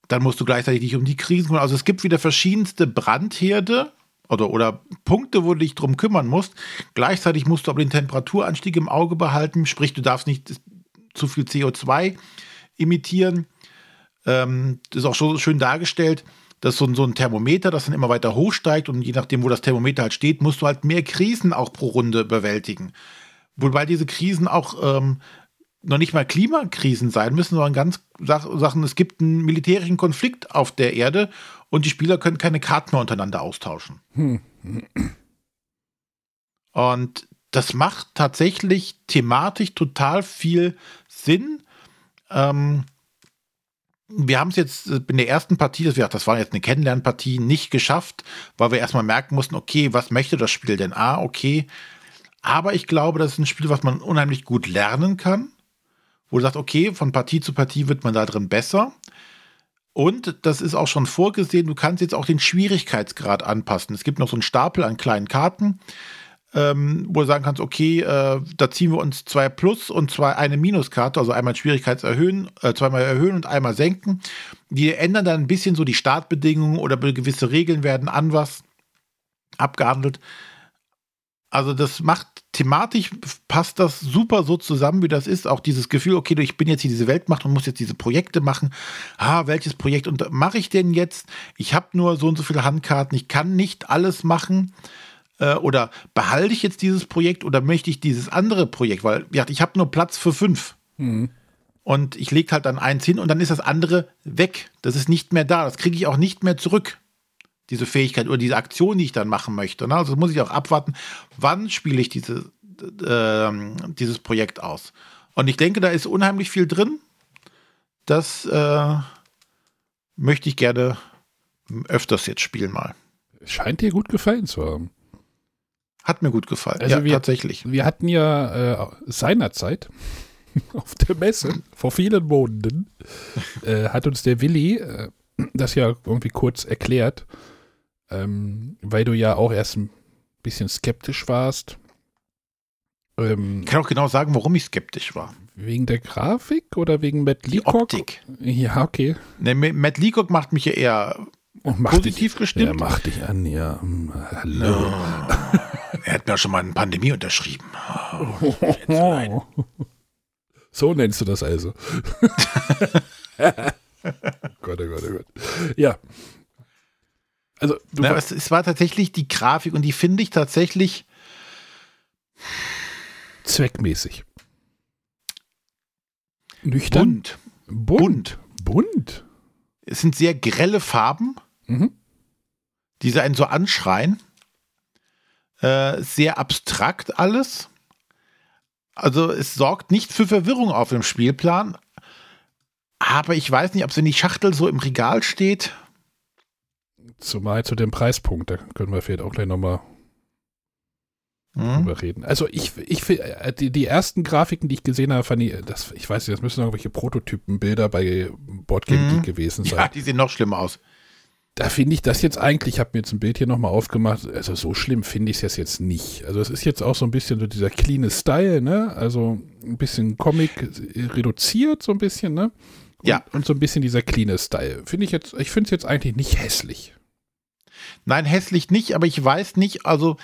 Dann musst du gleichzeitig dich um die Krisen kümmern. Also es gibt wieder verschiedenste Brandherde oder, oder Punkte, wo du dich drum kümmern musst. Gleichzeitig musst du aber den Temperaturanstieg im Auge behalten, sprich, du darfst nicht zu viel C O zwei emittieren. Ähm, das ist auch schon schön dargestellt, dass so, so ein Thermometer, das dann immer weiter hochsteigt und je nachdem, wo das Thermometer halt steht, musst du halt mehr Krisen auch pro Runde bewältigen. Wobei diese Krisen auch ähm, noch nicht mal Klimakrisen sein müssen, sondern ganz Sachen, es gibt einen militärischen Konflikt auf der Erde und die Spieler können keine Karten mehr untereinander austauschen. Hm. Und das macht tatsächlich thematisch total viel Sinn. Ähm, wir haben es jetzt in der ersten Partie, das war jetzt eine Kennenlernpartie, nicht geschafft, weil wir erstmal merken mussten, okay, was möchte das Spiel denn? Ah, okay. Aber ich glaube, das ist ein Spiel, was man unheimlich gut lernen kann, wo du sagst, okay, von Partie zu Partie wird man da drin besser. Und das ist auch schon vorgesehen, du kannst jetzt auch den Schwierigkeitsgrad anpassen. Es gibt noch so einen Stapel an kleinen Karten, Ähm, wo du sagen kannst, okay, äh, da ziehen wir uns zwei Plus und zwei eine Minuskarte, also einmal Schwierigkeits erhöhen, äh, zweimal erhöhen und einmal senken. Die ändern dann ein bisschen so die Startbedingungen oder gewisse Regeln werden an was abgehandelt. Also das macht thematisch, passt das super so zusammen, wie das ist. Auch dieses Gefühl, okay, ich bin jetzt hier diese Weltmacht und muss jetzt diese Projekte machen. Ah, welches Projekt und mache ich denn jetzt? Ich habe nur so und so viele Handkarten, ich kann nicht alles machen. Oder behalte ich jetzt dieses Projekt oder möchte ich dieses andere Projekt? Weil ja, ich habe nur Platz für fünf. Mhm. Und ich lege halt dann eins hin und dann ist das andere weg. Das ist nicht mehr da. Das kriege ich auch nicht mehr zurück. Diese Fähigkeit oder diese Aktion, die ich dann machen möchte. Ne? Also das muss ich auch abwarten, wann spiele ich diese, äh, dieses Projekt aus. Und ich denke, da ist unheimlich viel drin. Das äh, möchte ich gerne öfters jetzt spielen mal. Scheint dir gut gefallen zu haben. Hat mir gut gefallen, also ja, wir, tatsächlich. Wir hatten ja äh, seinerzeit auf der Messe, vor vielen Monaten, äh, hat uns der Willi äh, das ja irgendwie kurz erklärt, ähm, weil du ja auch erst ein bisschen skeptisch warst. Ähm, ich kann auch genau sagen, warum ich skeptisch war. Wegen der Grafik oder wegen Matt Leacock? Die Optik. Ja, okay. Nee, Matt Leacock macht mich ja eher und positiv dich, gestimmt. Er macht dich an, ja. Hallo. No. Er hat mir schon mal eine Pandemie unterschrieben. Oh, oh, oh. So nennst du das also. Gott, oh Gott, oh Gott. Ja. Also, du Na, war- es, es war tatsächlich die Grafik und die finde ich tatsächlich zweckmäßig. Nüchtern. Bunt. Bunt. Bunt. Es sind sehr grelle Farben, mhm. die einen so anschreien. Sehr abstrakt alles. Also es sorgt nicht für Verwirrung auf dem Spielplan. Aber ich weiß nicht, ob es in die Schachtel so im Regal steht. Zumal zu dem Preispunkt, da können wir vielleicht auch gleich nochmal mhm. drüber reden. Also ich, ich die, die ersten Grafiken, die ich gesehen habe, fand ich, das, ich weiß nicht, das müssen irgendwelche Prototypenbilder bei Board Game Geek mhm. gewesen sein. Ja, die sehen noch schlimmer aus. Da finde ich das jetzt eigentlich, ich habe mir jetzt ein Bild hier nochmal aufgemacht, also so schlimm finde ich es jetzt nicht. Also es ist jetzt auch so ein bisschen so dieser cleane Style, ne? Also ein bisschen Comic reduziert so ein bisschen, ne? Und, ja. Und so ein bisschen dieser cleane Style. Finde ich jetzt, ich finde es jetzt eigentlich nicht hässlich. Nein, hässlich nicht, aber ich weiß nicht, also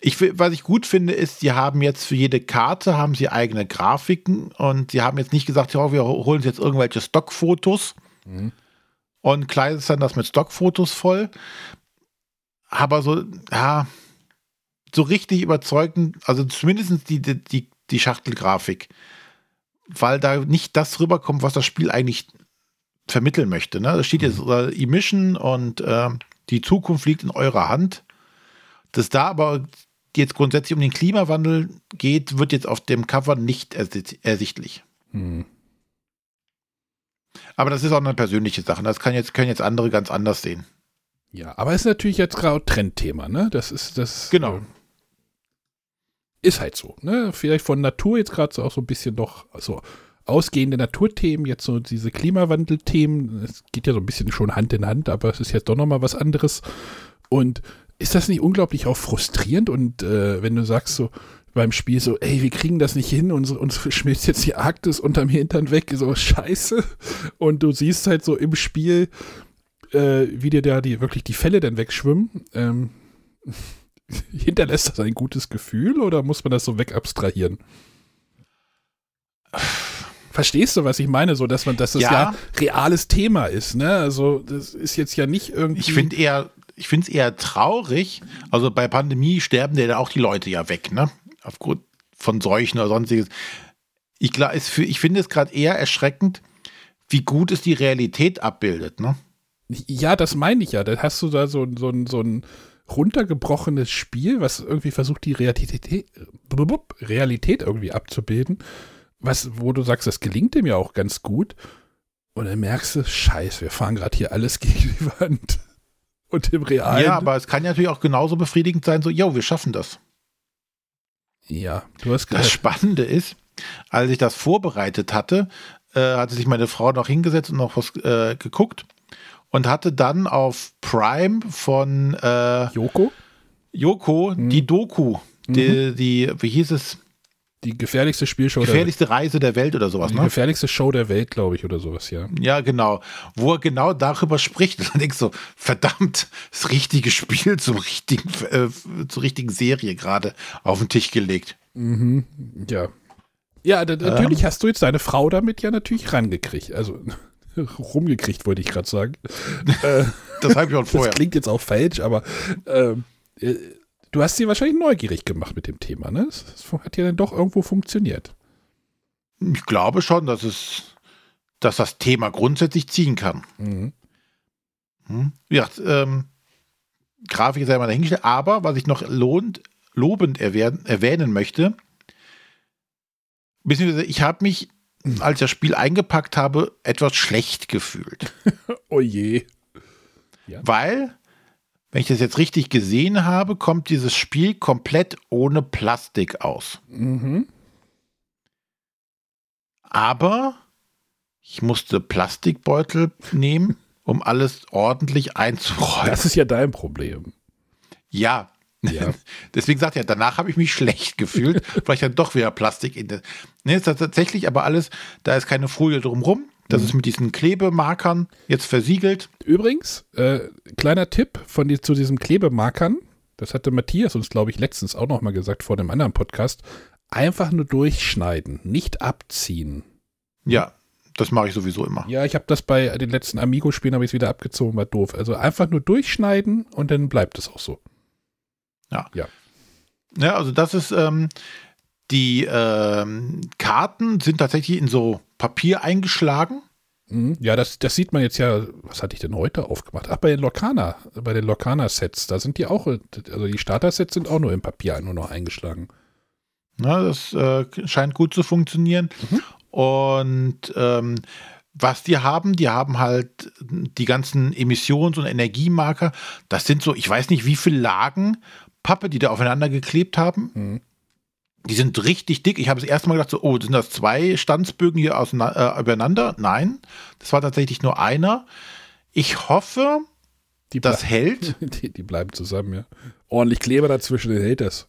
ich, was ich gut finde ist, sie haben jetzt für jede Karte, haben sie eigene Grafiken und sie haben jetzt nicht gesagt, ja, wir holen jetzt irgendwelche Stockfotos. Mhm. Und klein ist dann das mit Stockfotos voll. Aber so, ja, so richtig überzeugend, also zumindest die, die, die Schachtelgrafik. Weil da nicht das rüberkommt, was das Spiel eigentlich vermitteln möchte. Ne? Da steht jetzt äh, E-Mission und äh, die Zukunft liegt in eurer Hand. Dass da aber jetzt grundsätzlich um den Klimawandel geht, wird jetzt auf dem Cover nicht ersichtlich. Mhm. Aber das ist auch eine persönliche Sache. Das kann jetzt, können jetzt andere ganz anders sehen. Ja, aber es ist natürlich jetzt gerade Trendthema, ne? Das ist das. Genau. Äh, ist halt so, ne? Vielleicht von Natur jetzt gerade so auch so ein bisschen doch so ausgehende Naturthemen, jetzt so diese Klimawandelthemen. Es geht ja so ein bisschen schon Hand in Hand, aber es ist jetzt doch nochmal was anderes. Und ist das nicht unglaublich auch frustrierend? Und äh, wenn du sagst so, beim Spiel so, ey, wir kriegen das nicht hin, uns, uns schmilzt jetzt die Arktis unterm Hintern weg, so scheiße. Und du siehst halt so im Spiel, äh, wie dir da die, wirklich die Fälle dann wegschwimmen. Ähm, hinterlässt das ein gutes Gefühl oder muss man das so wegabstrahieren? Verstehst du, was ich meine? So, dass man, dass das ja, ja reales Thema ist, ne? Also, das ist jetzt ja nicht irgendwie. Ich finde eher, ich finde es eher traurig. Also bei Pandemie sterben ja auch die Leute ja weg, ne? Aufgrund von Seuchen oder sonstiges. Ich, ich finde es gerade eher erschreckend, wie gut es die Realität abbildet, ne? Ja, das meine ich ja. Da hast du da so, so, so ein runtergebrochenes Spiel, was irgendwie versucht, die Realität, Realität irgendwie abzubilden, was, wo du sagst, das gelingt dem ja auch ganz gut. Und dann merkst du, scheiß, wir fahren gerade hier alles gegen die Wand. Und im Realen. Ja, aber es kann ja natürlich auch genauso befriedigend sein, so, yo, wir schaffen das. Ja, du hast gehört. Das Spannende ist, als ich das vorbereitet hatte, äh, hatte sich meine Frau noch hingesetzt und noch was äh, geguckt und hatte dann auf Prime von äh, Joko, Joko mhm. die Doku, die, die, wie hieß es? Die gefährlichste Spielshow. Gefährlichste Reise der Welt oder sowas, die ne? Die gefährlichste Show der Welt, glaube ich, oder sowas, ja. Ja, genau. Wo er genau darüber spricht. Und dann denkst du, verdammt, das richtige Spiel zum richtigen, äh, zur richtigen Serie gerade auf den Tisch gelegt. Mhm, ja. Ja, da, natürlich ähm. hast du jetzt deine Frau damit ja natürlich rangekriegt. Also rumgekriegt, wollte ich gerade sagen. Das habe ich schon vorher. Das klingt jetzt auch falsch, aber äh, du hast sie wahrscheinlich neugierig gemacht mit dem Thema, ne? Das hat ja dann doch irgendwo funktioniert. Ich glaube schon, dass es, dass das Thema grundsätzlich ziehen kann. Mhm. Hm? Ja, ähm, Grafik sei mal dahingestellt, aber was ich noch lohnt, lobend erwähnen, erwähnen möchte, beziehungsweise ich habe mich, als ich das Spiel eingepackt habe, etwas schlecht gefühlt. Oh je. Ja. Weil wenn ich das jetzt richtig gesehen habe, kommt dieses Spiel komplett ohne Plastik aus. Mhm. Aber ich musste Plastikbeutel nehmen, um alles ordentlich einzuräumen. Das ist ja dein Problem. Ja. ja. Deswegen sagt er, danach habe ich mich schlecht gefühlt, weil ich dann doch wieder Plastik in der. Nee, ist das tatsächlich aber alles, da ist keine Folie drumherum. Das ist mit diesen Klebemarkern jetzt versiegelt. Übrigens, äh, kleiner Tipp von die, zu diesen Klebemarkern, das hatte Matthias uns, glaube ich, letztens auch noch mal gesagt vor dem anderen Podcast, einfach nur durchschneiden, nicht abziehen. Ja, das mache ich sowieso immer. Ja, ich habe das bei den letzten Amigo-Spielen, habe ich es wieder abgezogen, war doof. Also einfach nur durchschneiden und dann bleibt es auch so. Ja. Ja, ja also das ist, ähm, die ähm, Karten sind tatsächlich in so Papier eingeschlagen. Ja, das, das sieht man jetzt ja, was hatte ich denn heute aufgemacht? Ach, bei den Lokana, bei den Lokana-Sets, da sind die auch, also die Starter-Sets sind auch nur im Papier nur noch eingeschlagen. Na, das äh, scheint gut zu funktionieren. Mhm. Und ähm, was die haben, die haben halt die ganzen Emissions- und Energiemarker, das sind so, ich weiß nicht, wie viele Lagen Pappe, die da aufeinander geklebt haben. Mhm. Die sind richtig dick. Ich habe das erste Mal gedacht, so, oh, sind das zwei Stanzbögen hier auseinander, äh, übereinander? Nein, das war tatsächlich nur einer. Ich hoffe, die das hält. Die, die bleiben zusammen, ja. Ordentlich Kleber dazwischen, den hält das.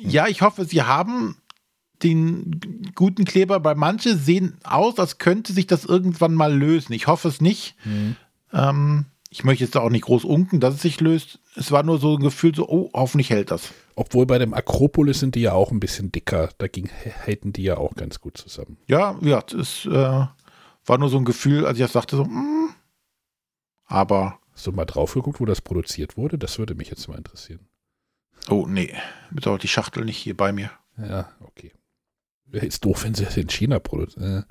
Hm. Ja, ich hoffe, sie haben den guten Kleber. Bei manche sehen aus, als könnte sich das irgendwann mal lösen. Ich hoffe es nicht. Hm. Ähm, ich möchte jetzt auch nicht groß unken, dass es sich löst. Es war nur so ein Gefühl, so, oh, hoffentlich hält das. Obwohl bei dem Akropolis sind die ja auch ein bisschen dicker. Da ging, halten die ja auch ganz gut zusammen. Ja, ja, es äh, war nur so ein Gefühl, als ich das sagte, so, mm, aber. Hast du mal drauf geguckt, wo das produziert wurde? Das würde mich jetzt mal interessieren. Oh, nee. Mit auch die Schachtel nicht hier bei mir. Ja, okay. Wäre jetzt doof, wenn sie das in China produzieren.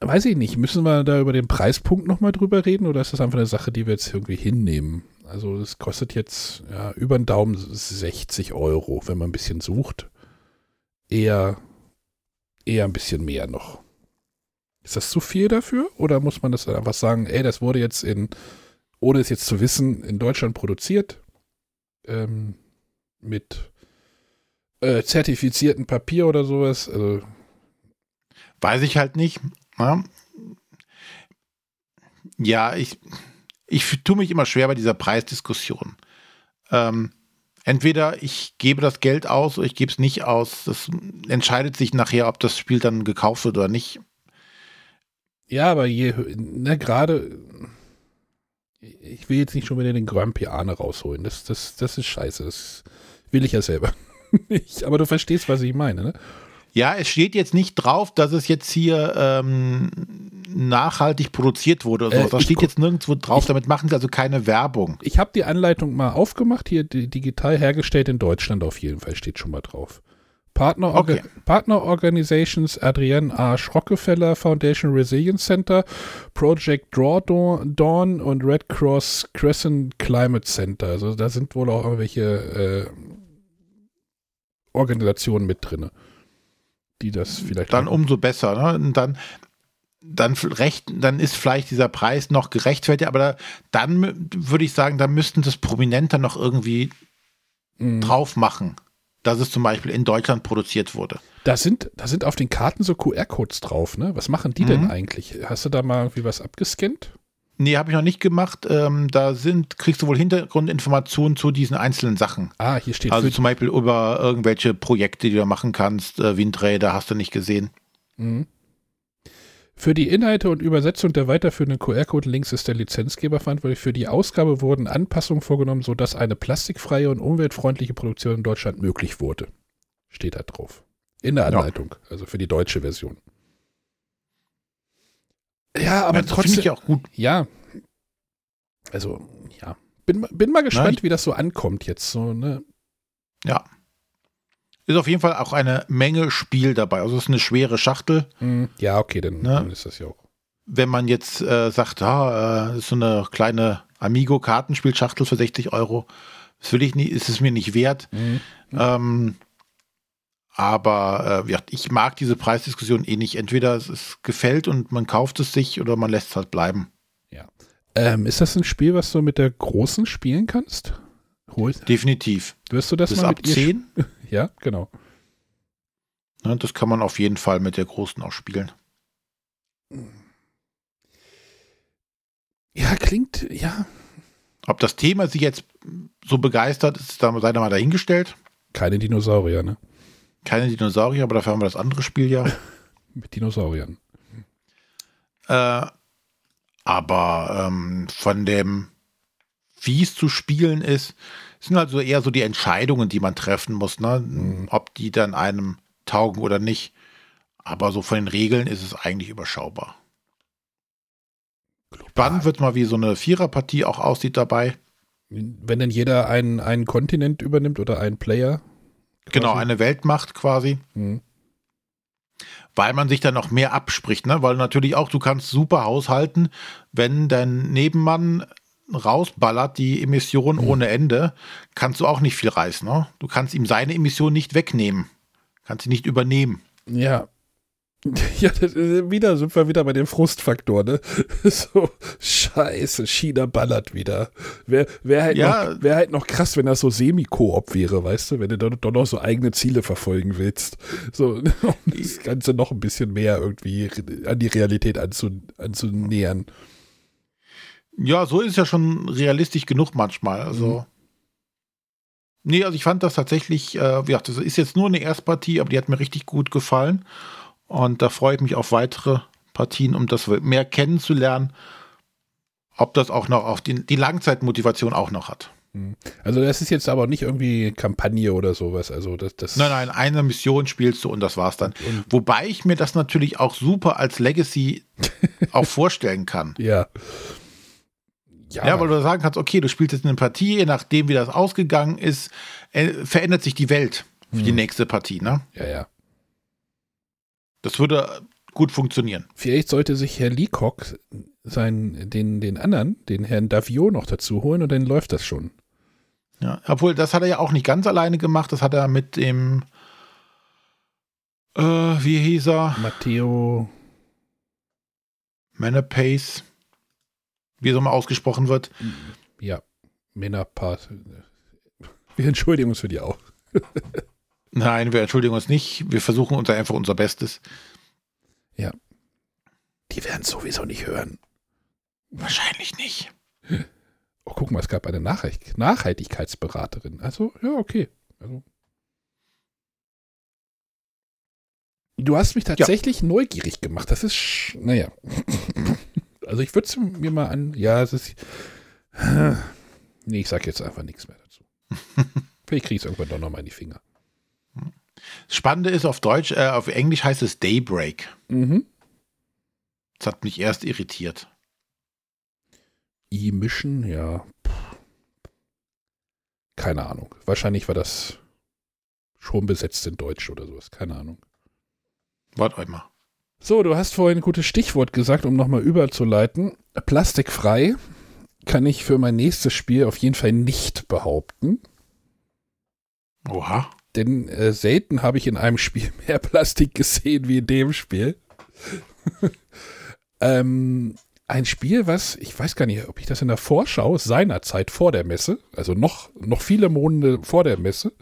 Äh. Weiß ich nicht. Müssen wir da über den Preispunkt nochmal drüber reden oder ist das einfach eine Sache, die wir jetzt irgendwie hinnehmen? Also es kostet jetzt ja, über den Daumen sechzig Euro, wenn man ein bisschen sucht. Eher, eher ein bisschen mehr noch. Ist das zu viel dafür? Oder muss man das einfach sagen, ey, das wurde jetzt in, ohne es jetzt zu wissen, in Deutschland produziert. Ähm, mit äh, zertifiziertem Papier oder sowas. Also, weiß ich halt nicht. Ja, ich, ich tue mich immer schwer bei dieser Preisdiskussion. Ähm, entweder ich gebe das Geld aus oder ich gebe es nicht aus. Das entscheidet sich nachher, ob das Spiel dann gekauft wird oder nicht. Ja, aber je, ne, gerade, ich will jetzt nicht schon wieder den Grumpy Arne rausholen. Das, das, das ist scheiße. Das will ich ja selber nicht. Aber du verstehst, was ich meine, ne? Ja, es steht jetzt nicht drauf, dass es jetzt hier ähm, nachhaltig produziert wurde. Oder so. äh, das steht gu- jetzt nirgendwo drauf, ich, damit machen sie also keine Werbung. Ich habe die Anleitung mal aufgemacht, hier digital hergestellt in Deutschland auf jeden Fall, steht schon mal drauf. Partner, okay. Orga- Partner Organizations Adrienne Arsch Rockefeller Foundation Resilience Center, Project Drawdawn Dawn und Red Cross Crescent Climate Center. Also da sind wohl auch irgendwelche äh, Organisationen mit drin. Die das vielleicht dann haben. Umso besser, ne? Dann, dann, recht, dann ist vielleicht dieser Preis noch gerechtfertigt, aber da, dann würde ich sagen, da müssten das Prominenter noch irgendwie mm. drauf machen, dass es zum Beispiel in Deutschland produziert wurde. Da sind, da sind auf den Karten so Q R-Codes drauf, ne? Was machen die mhm. denn eigentlich? Hast du da mal irgendwie was abgescannt? Nee, habe ich noch nicht gemacht. Ähm, da sind, kriegst du wohl Hintergrundinformationen zu diesen einzelnen Sachen. Ah, hier steht. Also zum Beispiel über irgendwelche Projekte, die du machen kannst, äh, Windräder, hast du nicht gesehen. Mhm. Für die Inhalte und Übersetzung der weiterführenden Q R-Code-Links ist der Lizenzgeber verantwortlich. Für die Ausgabe wurden Anpassungen vorgenommen, sodass eine plastikfreie und umweltfreundliche Produktion in Deutschland möglich wurde. Steht da drauf. In der Anleitung, ja. Also für die deutsche Version. Ja, aber ja, trotzdem. Finde ich auch gut. Ja. Also, ja. Bin, bin mal gespannt, Nein. wie das so ankommt jetzt. So, ne? Ja. Ist auf jeden Fall auch eine Menge Spiel dabei. Also, es ist eine schwere Schachtel. Ja, okay, dann, ne? Dann ist das ja auch. Wenn man jetzt äh, sagt, ah, äh, ist so eine kleine Amigo-Kartenspielschachtel für sechzig Euro, das will ich nie, ist es mir nicht wert. Mhm. Ähm. Aber äh, ja, ich mag diese Preisdiskussion eh nicht. Entweder es, es gefällt und man kauft es sich oder man lässt es halt bleiben. Ja. Ähm, ist das ein Spiel, was du mit der Großen spielen kannst? Hol- Definitiv. Wirst du das Bis mal ab mit zehn? Ihr sp- ja, genau. Ja, das kann man auf jeden Fall mit der Großen auch spielen. Ja, klingt, ja. Ob das Thema sich jetzt so begeistert, ist da sei da mal dahingestellt. Keine Dinosaurier, ne? Keine Dinosaurier, aber dafür haben wir das andere Spiel ja. Mit Dinosauriern. Äh, aber ähm, von dem, wie es zu spielen ist, sind halt so eher so die Entscheidungen, die man treffen muss, ne? Mhm. Ob die dann einem taugen oder nicht. Aber so von den Regeln ist es eigentlich überschaubar. Global. Spannend wird mal, wie so eine Viererpartie auch aussieht dabei. Wenn denn jeder einen, einen Kontinent übernimmt oder einen Player. Quasi. Genau, eine Weltmacht quasi. Mhm. Weil man sich dann noch mehr abspricht, ne? Weil natürlich auch, du kannst super haushalten, wenn dein Nebenmann rausballert die Emission mhm. ohne Ende, kannst du auch nicht viel reißen, ne? Du kannst ihm seine Emission nicht wegnehmen. Kannst sie nicht übernehmen. Ja. Ja, wieder sind wir wieder bei dem Frustfaktor, ne? So, scheiße, China ballert wieder. Wäre wär halt, ja. wär halt noch krass, wenn das so semi-Koop wäre, weißt du? Wenn du dann doch noch so eigene Ziele verfolgen willst. So, um das Ganze noch ein bisschen mehr irgendwie an die Realität anzu, anzunähern. Ja, so ist ja schon realistisch genug manchmal, also. Mhm. Nee, also ich fand das tatsächlich, äh, ja, das ist jetzt nur eine Erstpartie, aber die hat mir richtig gut gefallen. Und da freue ich mich auf weitere Partien, um das mehr kennenzulernen, ob das auch noch auf die, die Langzeitmotivation auch noch hat. Also das ist jetzt aber nicht irgendwie Kampagne oder sowas. Also das, das nein, nein, eine Mission spielst du und das war's dann. Und wobei ich mir das natürlich auch super als Legacy auch vorstellen kann. Ja. Ja. ja, weil du sagen kannst, okay, du spielst jetzt eine Partie, je nachdem wie das ausgegangen ist, verändert sich die Welt für hm. die nächste Partie, ne? Ja, ja. Das würde gut funktionieren. Vielleicht sollte sich Herr Leacock seinen, den, den anderen, den Herrn Daviot noch dazu holen und dann läuft das schon. Ja, obwohl, das hat er ja auch nicht ganz alleine gemacht. Das hat er mit dem, äh, wie hieß er? Matteo Menapace, wie es immer ausgesprochen wird. Ja, Menapace. Wir entschuldigen uns für die auch. Nein, wir entschuldigen uns nicht. Wir versuchen uns einfach unser Bestes. Ja. Die werden es sowieso nicht hören. Wahrscheinlich nicht. Oh, guck mal, es gab eine Nachricht- Nachhaltigkeitsberaterin. Also, ja, okay. Also. Du hast mich tatsächlich ja. neugierig gemacht. Das ist, sch- naja. Also ich würde es mir mal an... Ja, es ist... Nee, ich sag jetzt einfach nichts mehr dazu. Vielleicht kriege ich es irgendwann doch nochmal in die Finger. Das Spannende ist, auf Deutsch, äh, auf Englisch heißt es Daybreak. Mhm. Das hat mich erst irritiert. E-Mission, ja. Puh. Keine Ahnung. Wahrscheinlich war das schon besetzt in Deutsch oder sowas. Keine Ahnung. Warte einmal. So, du hast vorhin ein gutes Stichwort gesagt, um nochmal überzuleiten. Plastikfrei kann ich für mein nächstes Spiel auf jeden Fall nicht behaupten. Oha. Denn äh, selten habe ich in einem Spiel mehr Plastik gesehen wie in dem Spiel. ähm, ein Spiel, was, ich weiß gar nicht, ob ich das in der Vorschau seinerzeit vor der Messe, also noch, noch viele Monate vor der Messe,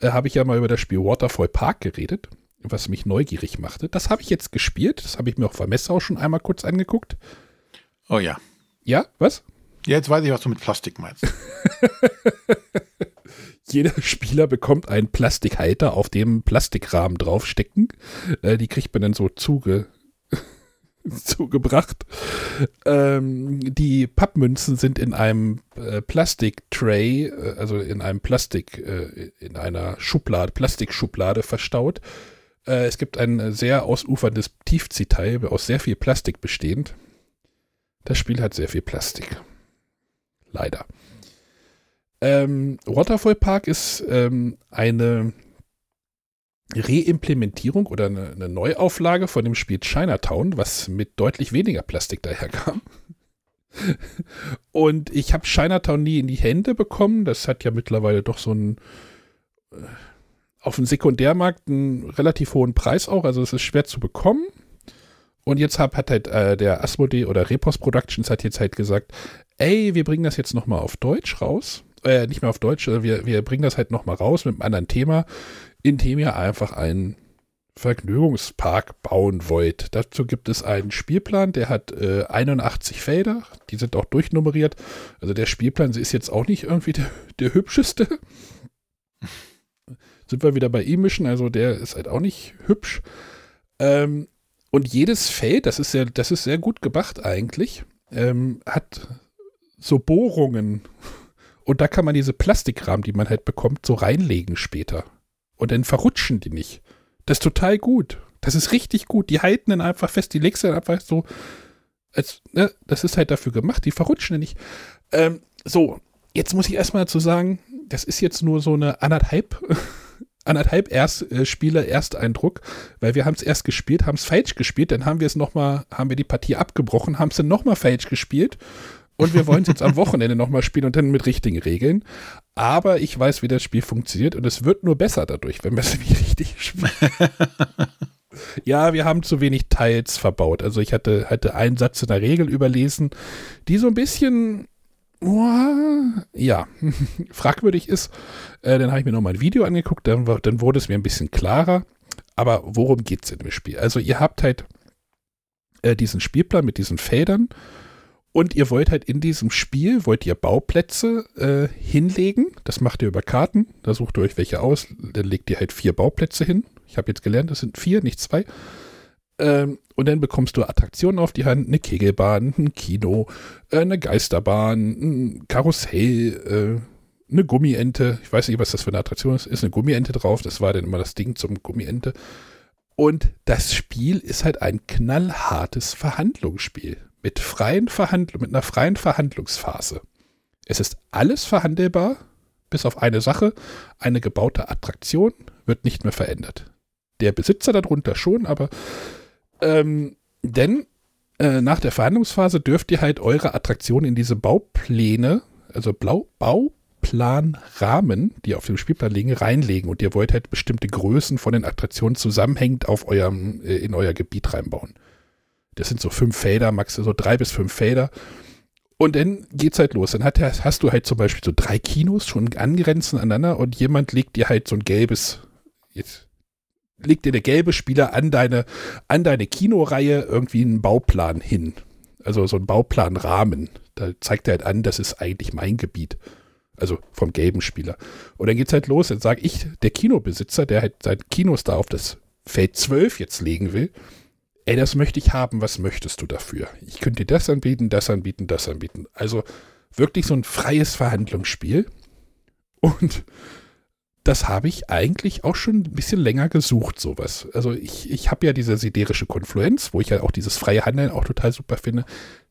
äh, habe ich ja mal über das Spiel Waterfall Park geredet, was mich neugierig machte. Das habe ich jetzt gespielt, das habe ich mir auf der Messe auch schon einmal kurz angeguckt. Oh ja. Ja, was? Ja, jetzt weiß ich, was du mit Plastik meinst. Jeder Spieler bekommt einen Plastikhalter, auf dem Plastikrahmen draufstecken. Äh, die kriegt man dann so zuge- zugebracht. Ähm, die Pappmünzen sind in einem äh, Plastiktray, äh, also in einem Plastik, äh, in einer Schublade, Plastikschublade verstaut. Äh, es gibt ein sehr ausuferndes Tiefziehteil, aus sehr viel Plastik bestehend. Das Spiel hat sehr viel Plastik. Leider. Ähm, Waterfall Park ist ähm, eine Reimplementierung oder eine, eine Neuauflage von dem Spiel Chinatown, was mit deutlich weniger Plastik daherkam. Und ich habe Chinatown nie in die Hände bekommen. Das hat ja mittlerweile doch so einen, auf dem Sekundärmarkt einen relativ hohen Preis auch. Also es ist schwer zu bekommen. Und jetzt hab, hat halt äh, der Asmodee oder Repos Productions hat jetzt halt gesagt, ey, wir bringen das jetzt nochmal auf Deutsch raus. Äh, nicht mehr auf Deutsch, wir, wir bringen das halt nochmal raus mit einem anderen Thema, indem ihr einfach einen Vergnügungspark bauen wollt. Dazu gibt es einen Spielplan, der hat äh, einundachtzig Felder, die sind auch durchnummeriert. Also der Spielplan ist jetzt auch nicht irgendwie der, der hübscheste. Sind wir wieder bei E-Mission, also der ist halt auch nicht hübsch. Ähm, und jedes Feld, das ist sehr, das ist sehr gut gemacht eigentlich, ähm, hat so Bohrungen und da kann man diese Plastikrahmen, die man halt bekommt, so reinlegen später und dann verrutschen die nicht. Das ist total gut. Das ist richtig gut. Die halten dann einfach fest, die legst du dann einfach so, als, ne, das ist halt dafür gemacht, die verrutschen dann nicht. Ähm, so, jetzt muss ich erstmal dazu sagen, das ist jetzt nur so eine anderthalb, anderthalb erst, äh, Spieler Ersteindruck, weil wir haben es erst gespielt, haben es falsch gespielt, dann haben wir es nochmal, haben wir die Partie abgebrochen, haben es dann nochmal falsch gespielt. Und wir wollen es jetzt am Wochenende nochmal spielen und dann mit richtigen Regeln. Aber ich weiß, wie das Spiel funktioniert und es wird nur besser dadurch, wenn wir es wie richtig spielen. Ja, wir haben zu wenig Teils verbaut. Also ich hatte, hatte einen Satz in der Regel überlesen, die so ein bisschen, ja, fragwürdig ist. Äh, dann habe ich mir nochmal ein Video angeguckt, dann, dann wurde es mir ein bisschen klarer. Aber worum geht es in dem Spiel? Also ihr habt halt äh, diesen Spielplan mit diesen Feldern und ihr wollt halt in diesem Spiel, wollt ihr Bauplätze äh, hinlegen. Das macht ihr über Karten, da sucht ihr euch welche aus, dann legt ihr halt vier Bauplätze hin. Ich habe jetzt gelernt, das sind vier, nicht zwei. Ähm, und dann bekommst du Attraktionen auf die Hand, eine Kegelbahn, ein Kino, äh, eine Geisterbahn, ein Karussell, äh, eine Gummiente. Ich weiß nicht, was das für eine Attraktion ist. Ist eine Gummiente drauf, das war dann immer das Ding zum Gummiente. Und das Spiel ist halt ein knallhartes Verhandlungsspiel mit, freien Verhandl- mit einer freien Verhandlungsphase. Es ist alles verhandelbar, bis auf eine Sache, eine gebaute Attraktion wird nicht mehr verändert. Der Besitzer darunter schon, aber ähm, denn äh, nach der Verhandlungsphase dürft ihr halt eure Attraktion in diese Baupläne, also Blau- Bauplanrahmen, die auf dem Spielplan liegen, reinlegen und ihr wollt halt bestimmte Größen von den Attraktionen zusammenhängend auf eurem, äh, in euer Gebiet reinbauen. Das sind so fünf Felder, max, so drei bis fünf Felder. Und dann geht's halt los. Dann hat, hast du halt zum Beispiel so drei Kinos schon angrenzend aneinander und jemand legt dir halt so ein gelbes, jetzt legt dir der gelbe Spieler an deine, an deine Kinoreihe irgendwie einen Bauplan hin. Also so einen Bauplanrahmen. Da zeigt er halt an, das ist eigentlich mein Gebiet. Also vom gelben Spieler. Und dann geht's halt los, dann sage ich, der Kinobesitzer, der halt seinen Kinos da auf das Feld zwölf jetzt legen will, ey, das möchte ich haben, was möchtest du dafür? Ich könnte dir das anbieten, das anbieten, das anbieten. Also wirklich so ein freies Verhandlungsspiel. Und das habe ich eigentlich auch schon ein bisschen länger gesucht, sowas. Also ich, ich habe ja diese siderische Konfluenz, wo ich ja auch dieses freie Handeln auch total super finde.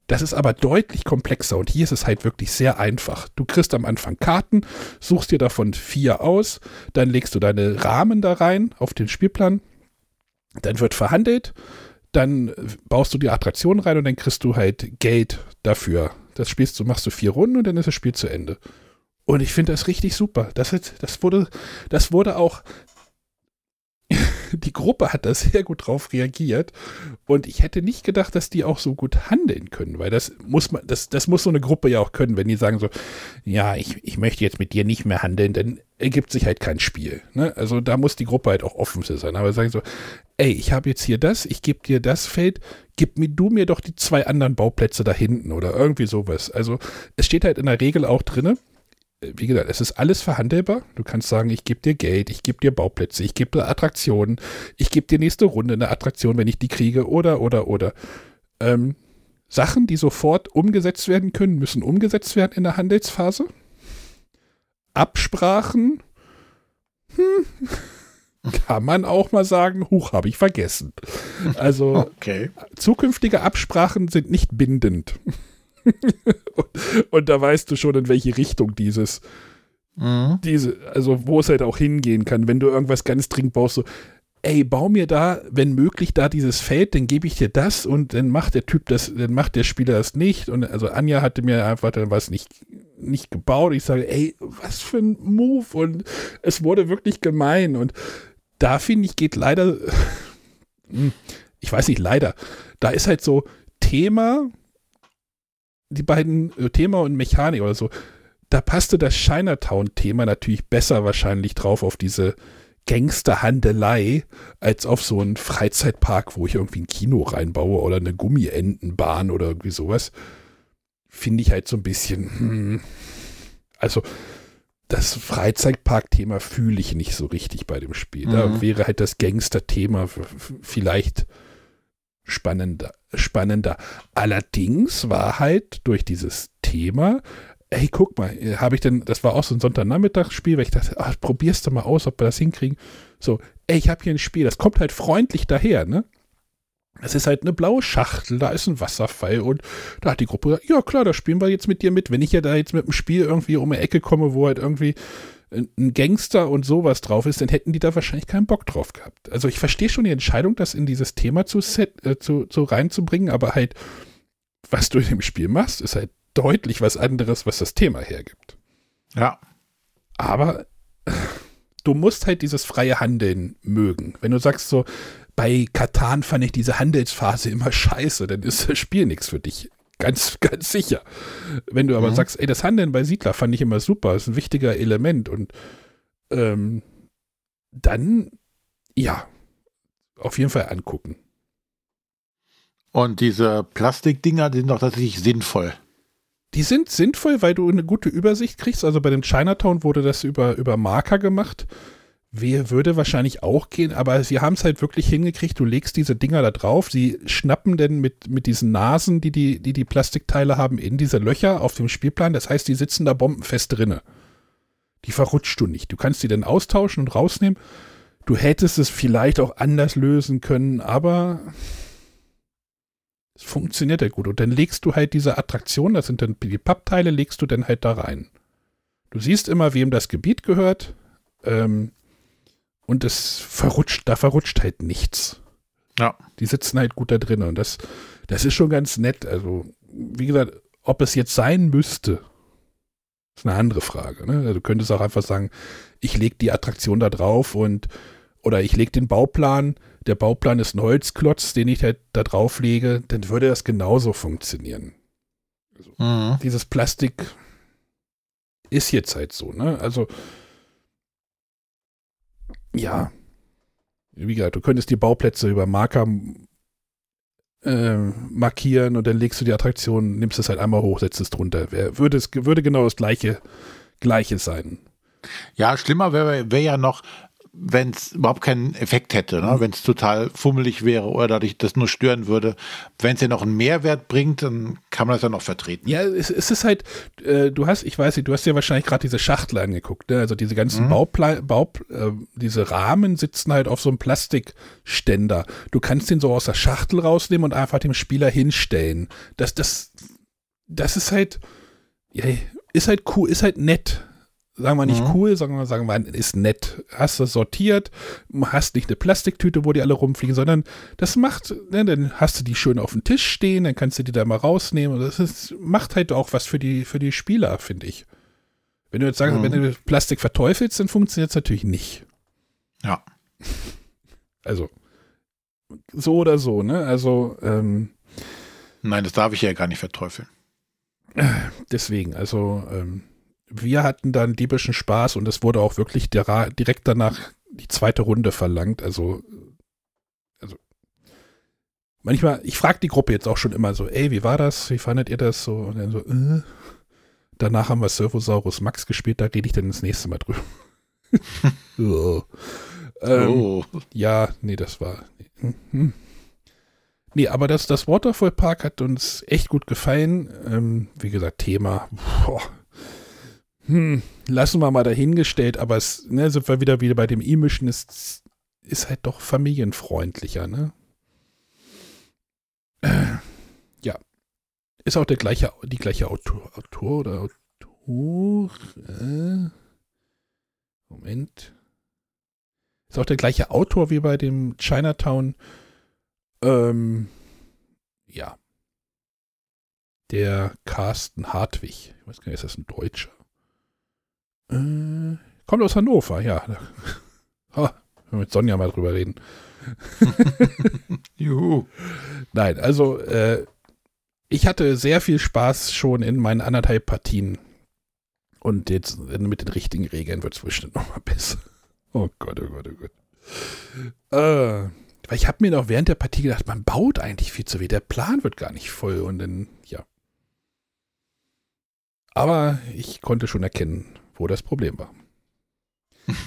Das ist aber deutlich komplexer und hier ist es halt wirklich sehr einfach. Du kriegst am Anfang Karten, suchst dir davon vier aus, dann legst du deine Rahmen da rein auf den Spielplan, dann wird verhandelt, dann baust du die Attraktion rein und dann kriegst du halt Geld dafür. Das spielst du, machst du vier Runden und dann ist das Spiel zu Ende. Und ich finde das richtig super. Das, jetzt, das, wurde, das wurde auch, die Gruppe hat da sehr gut drauf reagiert und ich hätte nicht gedacht, dass die auch so gut handeln können, weil das muss man, das, das muss so eine Gruppe ja auch können, wenn die sagen so, ja, ich, ich möchte jetzt mit dir nicht mehr handeln, dann ergibt sich halt kein Spiel. Ne? Also da muss die Gruppe halt auch offen für sein. Aber sagen so, ey, ich habe jetzt hier das, ich gebe dir das Feld, gib mir du mir doch die zwei anderen Bauplätze da hinten oder irgendwie sowas. Also es steht halt in der Regel auch drinne, wie gesagt, es ist alles verhandelbar. Du kannst sagen, ich gebe dir Geld, ich gebe dir Bauplätze, ich gebe dir Attraktionen, ich gebe dir nächste Runde eine Attraktion, wenn ich die kriege, oder, oder, oder. Ähm, Sachen, die sofort umgesetzt werden können, müssen umgesetzt werden in der Handelsphase. Absprachen, hm, kann man auch mal sagen, huch, habe ich vergessen. Also okay. Zukünftige Absprachen sind nicht bindend. und, und da weißt du schon, in welche Richtung dieses, mhm. diese, also wo es halt auch hingehen kann, wenn du irgendwas ganz dringend brauchst, so, ey, bau mir da, wenn möglich, da dieses Feld, dann gebe ich dir das und dann macht der Typ das, dann macht der Spieler das nicht. Und also Anja hatte mir einfach dann was nicht, nicht gebaut. Ich sage, ey, was für ein Move. Und es wurde wirklich gemein. Und da finde ich, geht leider, ich weiß nicht, leider, da ist halt so Thema, die beiden Thema und Mechanik oder so, da passte das Chinatown-Thema natürlich besser wahrscheinlich drauf auf diese Gangsterhandelei als auf so einen Freizeitpark, wo ich irgendwie ein Kino reinbaue oder eine Gummientenbahn oder irgendwie sowas. Finde ich halt so ein bisschen, hm. Also das Freizeitpark-Thema fühle ich nicht so richtig bei dem Spiel. Mhm. Da wäre halt das Gangster-Thema vielleicht spannender, spannender. Allerdings war halt durch dieses Thema, hey, guck mal, habe ich denn, das war auch so ein Sonntagnachmittagsspiel, weil ich dachte, ach, probierst du mal aus, ob wir das hinkriegen. So, ey, ich habe hier ein Spiel, das kommt halt freundlich daher, ne? Es ist halt eine blaue Schachtel, da ist ein Wasserfall und da hat die Gruppe gesagt, ja klar, da spielen wir jetzt mit dir mit. Wenn ich ja da jetzt mit dem Spiel irgendwie um die Ecke komme, wo halt irgendwie ein Gangster und sowas drauf ist, dann hätten die da wahrscheinlich keinen Bock drauf gehabt. Also ich verstehe schon die Entscheidung, das in dieses Thema zu, set, äh, zu, zu reinzubringen, aber halt, was du in dem Spiel machst, ist halt deutlich was anderes, was das Thema hergibt. Ja. Aber du musst halt dieses freie Handeln mögen. Wenn du sagst so, bei Katan fand ich diese Handelsphase immer scheiße, dann ist das Spiel nichts für dich. Ganz, ganz sicher. Wenn du aber mhm. sagst, ey, das Handeln bei Siedler fand ich immer super, ist ein wichtiger Element und ähm, dann, ja, auf jeden Fall angucken. Und diese Plastikdinger, die sind doch tatsächlich sinnvoll. Die sind sinnvoll, weil du eine gute Übersicht kriegst. Also bei dem Chinatown wurde das über, über Marker gemacht. Wer würde wahrscheinlich auch gehen, aber sie haben es halt wirklich hingekriegt, du legst diese Dinger da drauf, sie schnappen dann mit, mit diesen Nasen, die die, die die Plastikteile haben, in diese Löcher auf dem Spielplan. Das heißt, die sitzen da bombenfest drinne. Die verrutscht du nicht. Du kannst die dann austauschen und rausnehmen. Du hättest es vielleicht auch anders lösen können, aber es funktioniert ja gut. Und dann legst du halt diese Attraktion, das sind dann die Pappteile, legst du dann halt da rein. Du siehst immer, wem das Gebiet gehört. Ähm, und es verrutscht, da verrutscht halt nichts. Ja. Die sitzen halt gut da drin. Und das, das ist schon ganz nett. Also, wie gesagt, ob es jetzt sein müsste, ist eine andere Frage. Ne? Also, du könntest auch einfach sagen, ich lege die Attraktion da drauf und oder ich lege den Bauplan, der Bauplan ist ein Holzklotz, den ich halt da drauf lege, dann würde das genauso funktionieren. Also, mhm. Dieses Plastik ist jetzt halt so, ne? Also ja, wie gesagt, du könntest die Bauplätze über Marker äh, markieren und dann legst du die Attraktion, nimmst es halt einmal hoch, setzt es drunter. Würde, es, würde genau das Gleiche, Gleiche sein. Ja, schlimmer wäre wär ja noch, wenn es überhaupt keinen Effekt hätte, ne? Wenn es total fummelig wäre oder dadurch das nur stören würde. Wenn es ja noch einen Mehrwert bringt, dann kann man das ja noch vertreten. Ja, es, es ist halt, äh, du hast, ich weiß nicht, du hast ja wahrscheinlich gerade diese Schachtel angeguckt, ne? Also diese ganzen mhm. Baupla- Baup- äh, diese Rahmen sitzen halt auf so einem Plastikständer. Du kannst den so aus der Schachtel rausnehmen und einfach dem Spieler hinstellen. Das, das, das ist halt, ja, ist halt cool, ist halt nett. Sagen wir nicht mhm. cool, sagen wir, sagen wir, ist nett. Hast das sortiert, hast nicht eine Plastiktüte, wo die alle rumfliegen, sondern das macht, ne, dann hast du die schön auf dem Tisch stehen, dann kannst du die da mal rausnehmen. Und das ist, macht halt auch was für die, für die Spieler, finde ich. Wenn du jetzt sagst, mhm. wenn du Plastik verteufelst, dann funktioniert es natürlich nicht. Ja. Also, so oder so, ne? Also, ähm, nein, das darf ich ja gar nicht verteufeln. Deswegen, also, ähm, wir hatten da einen diebischen Spaß und es wurde auch wirklich der, direkt danach die zweite Runde verlangt. Also, also manchmal, ich frage die Gruppe jetzt auch schon immer so, ey, wie war das? Wie fandet ihr das? So, und dann so, äh. Danach haben wir Servosaurus Max gespielt, da rede ich dann das nächste Mal drüber. oh. Ähm, oh. Ja, nee, das war... Nee, nee aber das, das Waterfall Park hat uns echt gut gefallen. Ähm, wie gesagt, Thema... Boah. Hm, lassen wir mal dahingestellt, aber es, ne, sind wir wieder, wieder bei dem E-Mission, ist, ist halt doch familienfreundlicher, ne? Äh, ja. Ist auch der gleiche, die gleiche Autor, Autor oder Autor, äh, Moment. Ist auch der gleiche Autor wie bei dem Chinatown, ähm, ja. Der Carsten Hartwig. Ich weiß gar nicht, ist das ein Deutscher? Kommt aus Hannover, ja. Oh, mit Sonja mal drüber reden. Juhu. Nein, also äh, ich hatte sehr viel Spaß schon in meinen anderthalb Partien. Und jetzt mit den richtigen Regeln wird es bestimmt nochmal besser. Oh Gott, oh Gott, oh Gott. Äh, weil ich habe mir noch während der Partie gedacht, man baut eigentlich viel zu wenig. Der Plan wird gar nicht voll und dann, ja. Aber ich konnte schon erkennen, wo das Problem war.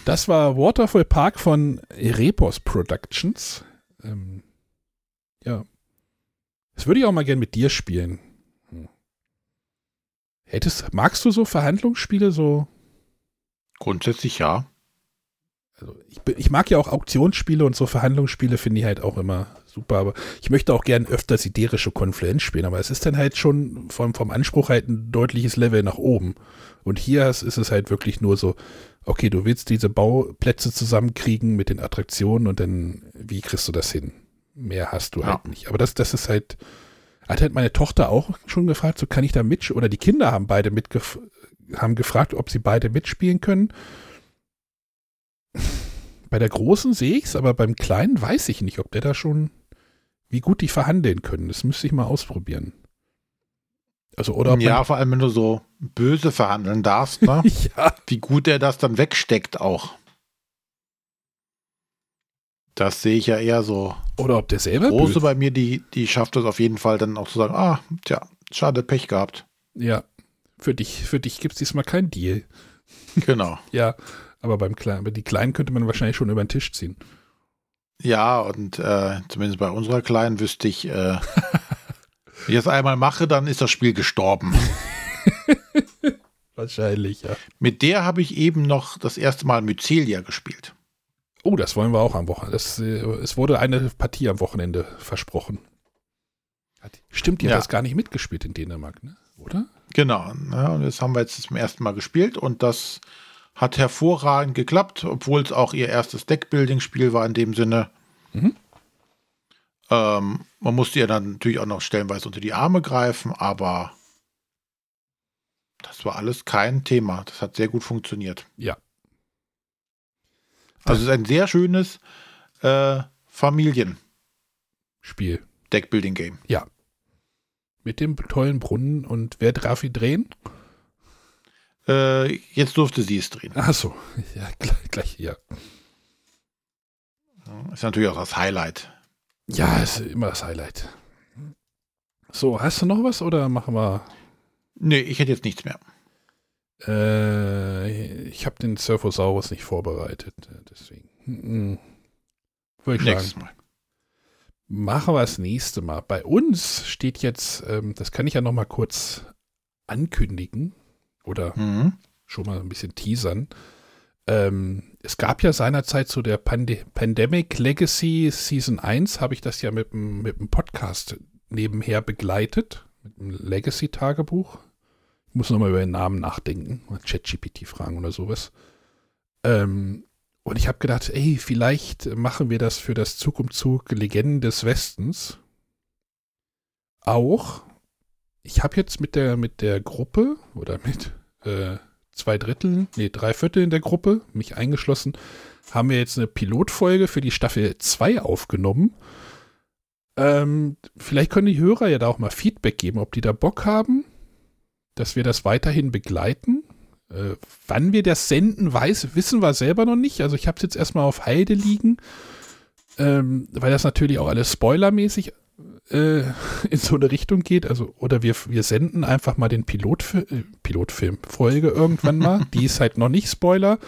Das war Waterfall Park von Repos Productions. Ähm, ja. Das würde ich auch mal gern mit dir spielen. Hm. Hättest, magst du so Verhandlungsspiele so? Grundsätzlich ja. Also ich, ich mag ja auch Auktionsspiele und so Verhandlungsspiele finde ich halt auch immer super, aber ich möchte auch gern öfter Siderische Konfluenz spielen, aber es ist dann halt schon vom, vom Anspruch halt ein deutliches Level nach oben. Und hier ist, ist es halt wirklich nur so, okay, du willst diese Bauplätze zusammenkriegen mit den Attraktionen und dann, wie kriegst du das hin? Mehr hast du ja halt nicht. Aber das, das ist halt, hat halt meine Tochter auch schon gefragt, so kann ich da mit, oder die Kinder haben beide mitgef- haben gefragt, ob sie beide mitspielen können. bei der großen sehe ich es, aber beim kleinen weiß ich nicht, ob der da schon, wie gut die verhandeln können. Das müsste ich mal ausprobieren. Also, oder ja, vor allem, wenn du so böse verhandeln darfst, ne? Ja. Wie gut der das dann wegsteckt auch. Das sehe ich ja eher so. Oder ob der selber Große blöd. Bei mir, die, die schafft das auf jeden Fall dann auch zu sagen, ah, tja, schade, Pech gehabt. Ja, für dich, für dich gibt es diesmal keinen Deal. Genau. Ja, aber beim Kleinen, bei die Kleinen könnte man wahrscheinlich schon über den Tisch ziehen. Ja, und äh, zumindest bei unserer Kleinen wüsste ich, äh, wenn ich das einmal mache, dann ist das Spiel gestorben. Wahrscheinlich, ja. Mit der habe ich eben noch das erste Mal Mycelia gespielt. Oh, das wollen wir auch am Wochenende. Das, äh, es wurde eine Partie am Wochenende versprochen. Hat, stimmt, ihr habt das gar nicht mitgespielt in Dänemark, ne? Oder? Genau. Ja, und das haben wir jetzt zum ersten Mal gespielt und das hat hervorragend geklappt, obwohl es auch ihr erstes Deckbuilding-Spiel war in dem Sinne. Mhm. Ähm, man musste ihr dann natürlich auch noch stellenweise unter die Arme greifen, aber das war alles kein Thema. Das hat sehr gut funktioniert. Ja. Also es ist ein sehr schönes äh, Familienspiel. Deckbuilding-Game. Ja. Mit dem tollen Brunnen und wer darf ihn drehen? Jetzt durfte sie es drehen. Ach so, ja, gleich, gleich hier. Ist natürlich auch das Highlight. Ja, ist immer das Highlight. So, hast du noch was oder machen wir? Nee, ich hätte jetzt nichts mehr. Äh, ich habe den Surfosaurus nicht vorbereitet, deswegen. Hm, würde ich sagen. Nächstes Mal. Machen wir das nächste Mal. Bei uns steht jetzt, das kann ich ja noch mal kurz ankündigen. Oder mhm. schon mal ein bisschen teasern. Ähm, es gab ja seinerzeit so der Pand- Pandemic Legacy Season eins, habe ich das ja mit einem mit einem Podcast nebenher begleitet, mit einem Legacy-Tagebuch. Ich muss nochmal über den Namen nachdenken, mal ChatGPT fragen oder sowas. Ähm, und ich habe gedacht, ey, vielleicht machen wir das für das Zug um Zug Legenden des Westens auch. Ich habe jetzt mit der, mit der Gruppe oder mit äh, zwei Dritteln, nee, drei Vierteln der Gruppe, mich eingeschlossen, haben wir jetzt eine Pilotfolge für die Staffel zwei aufgenommen. Ähm, vielleicht können die Hörer ja da auch mal Feedback geben, ob die da Bock haben, dass wir das weiterhin begleiten. Äh, wann wir das senden, weiß, wissen wir selber noch nicht. Also ich habe es jetzt erstmal auf Halde liegen, ähm, weil das natürlich auch alles spoilermäßig ist. In so eine Richtung geht, also oder wir, wir senden einfach mal den Pilotfi- Pilotfilm-Folge irgendwann mal, die ist halt noch nicht Spoiler,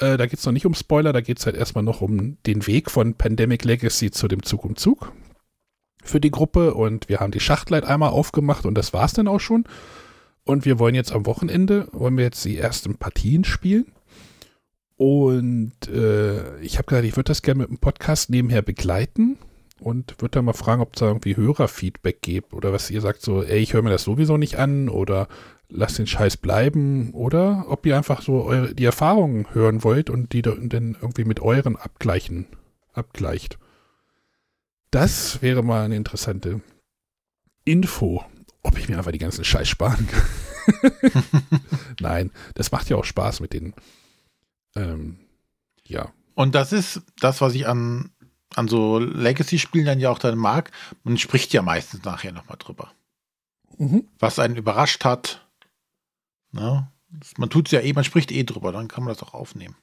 äh, da geht es noch nicht um Spoiler, da geht es halt erstmal noch um den Weg von Pandemic Legacy zu dem Zug um Zug für die Gruppe und wir haben die Schachtel einmal aufgemacht und das war's dann auch schon und wir wollen jetzt am Wochenende, wollen wir jetzt die ersten Partien spielen und äh, ich habe gesagt, ich würde das gerne mit einem Podcast nebenher begleiten. Und würde da mal fragen, ob es da irgendwie Hörerfeedback gibt oder was ihr sagt, so, ey, ich höre mir das sowieso nicht an oder lasst den Scheiß bleiben oder ob ihr einfach so eure, die Erfahrungen hören wollt und die dann irgendwie mit euren abgleichen, abgleicht. Das wäre mal eine interessante Info, ob ich mir einfach die ganzen Scheiß sparen kann. Nein, das macht ja auch Spaß mit denen. Ähm, ja. Und das ist das, was ich an An so Legacy-Spielen dann ja auch dann mag. Man spricht ja meistens nachher nochmal drüber. Mhm. Was einen überrascht hat. Ne? Man tut es ja eh, man spricht eh drüber, dann kann man das auch aufnehmen.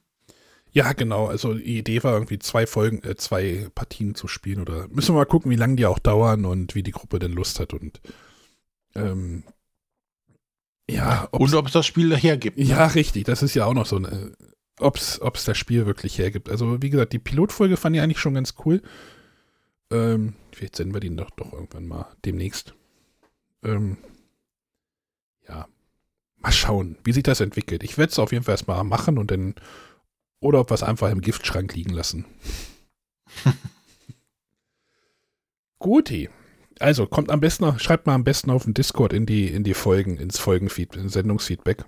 Ja, genau. Also die Idee war irgendwie zwei Folgen, äh, zwei Partien zu spielen. Oder müssen wir mal gucken, wie lange die auch dauern und wie die Gruppe denn Lust hat. Und ähm, ja, ob's, und ob es das Spiel hergibt. Ja, ne? Richtig. Das ist ja auch noch so eine... Ob es das Spiel wirklich hergibt. Also wie gesagt, die Pilotfolge fand ich eigentlich schon ganz cool. Ähm, vielleicht senden wir die doch, doch irgendwann mal demnächst. Ähm, ja, mal schauen, wie sich das entwickelt. Ich werde es auf jeden Fall erstmal machen und dann, oder ob wir es einfach im Giftschrank liegen lassen. Guti. Also kommt am besten, auf, schreibt mal am besten auf den Discord in die, in die Folgen, ins Folgenfeedback, in Sendungsfeedback.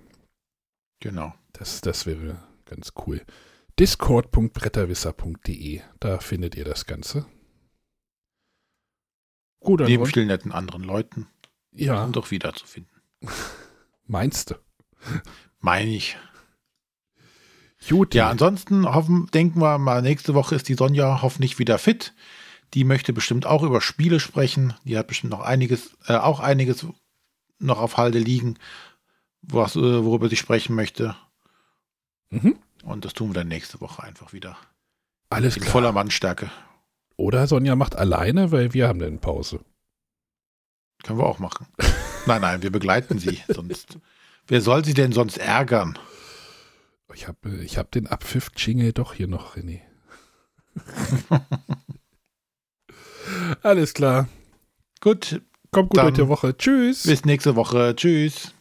Genau. Das, das wäre ganz cool. discord punkt bretterwisser punkt de, da findet ihr das Ganze. Gut, neben vielen netten anderen Leuten. Ja. Um doch wiederzufinden. Meinst du? Meine ich. Gut. Ja, ansonsten hoffen, denken wir mal, nächste Woche ist die Sonja hoffentlich wieder fit. Die möchte bestimmt auch über Spiele sprechen. Die hat bestimmt noch einiges, äh, auch einiges noch auf Halde liegen, was, äh, worüber sie sprechen möchte. Mhm. Und das tun wir dann nächste Woche einfach wieder. Alles klar. In voller Mannstärke. Oder Sonja macht alleine, weil wir haben dann Pause. Können wir auch machen. Nein, nein, wir begleiten sie. Sonst, wer soll sie denn sonst ärgern? Ich habe ich hab den Abpfiff-Jingle doch hier noch, René. Alles klar. Gut. Kommt gut durch die Woche. Tschüss. Bis nächste Woche. Tschüss.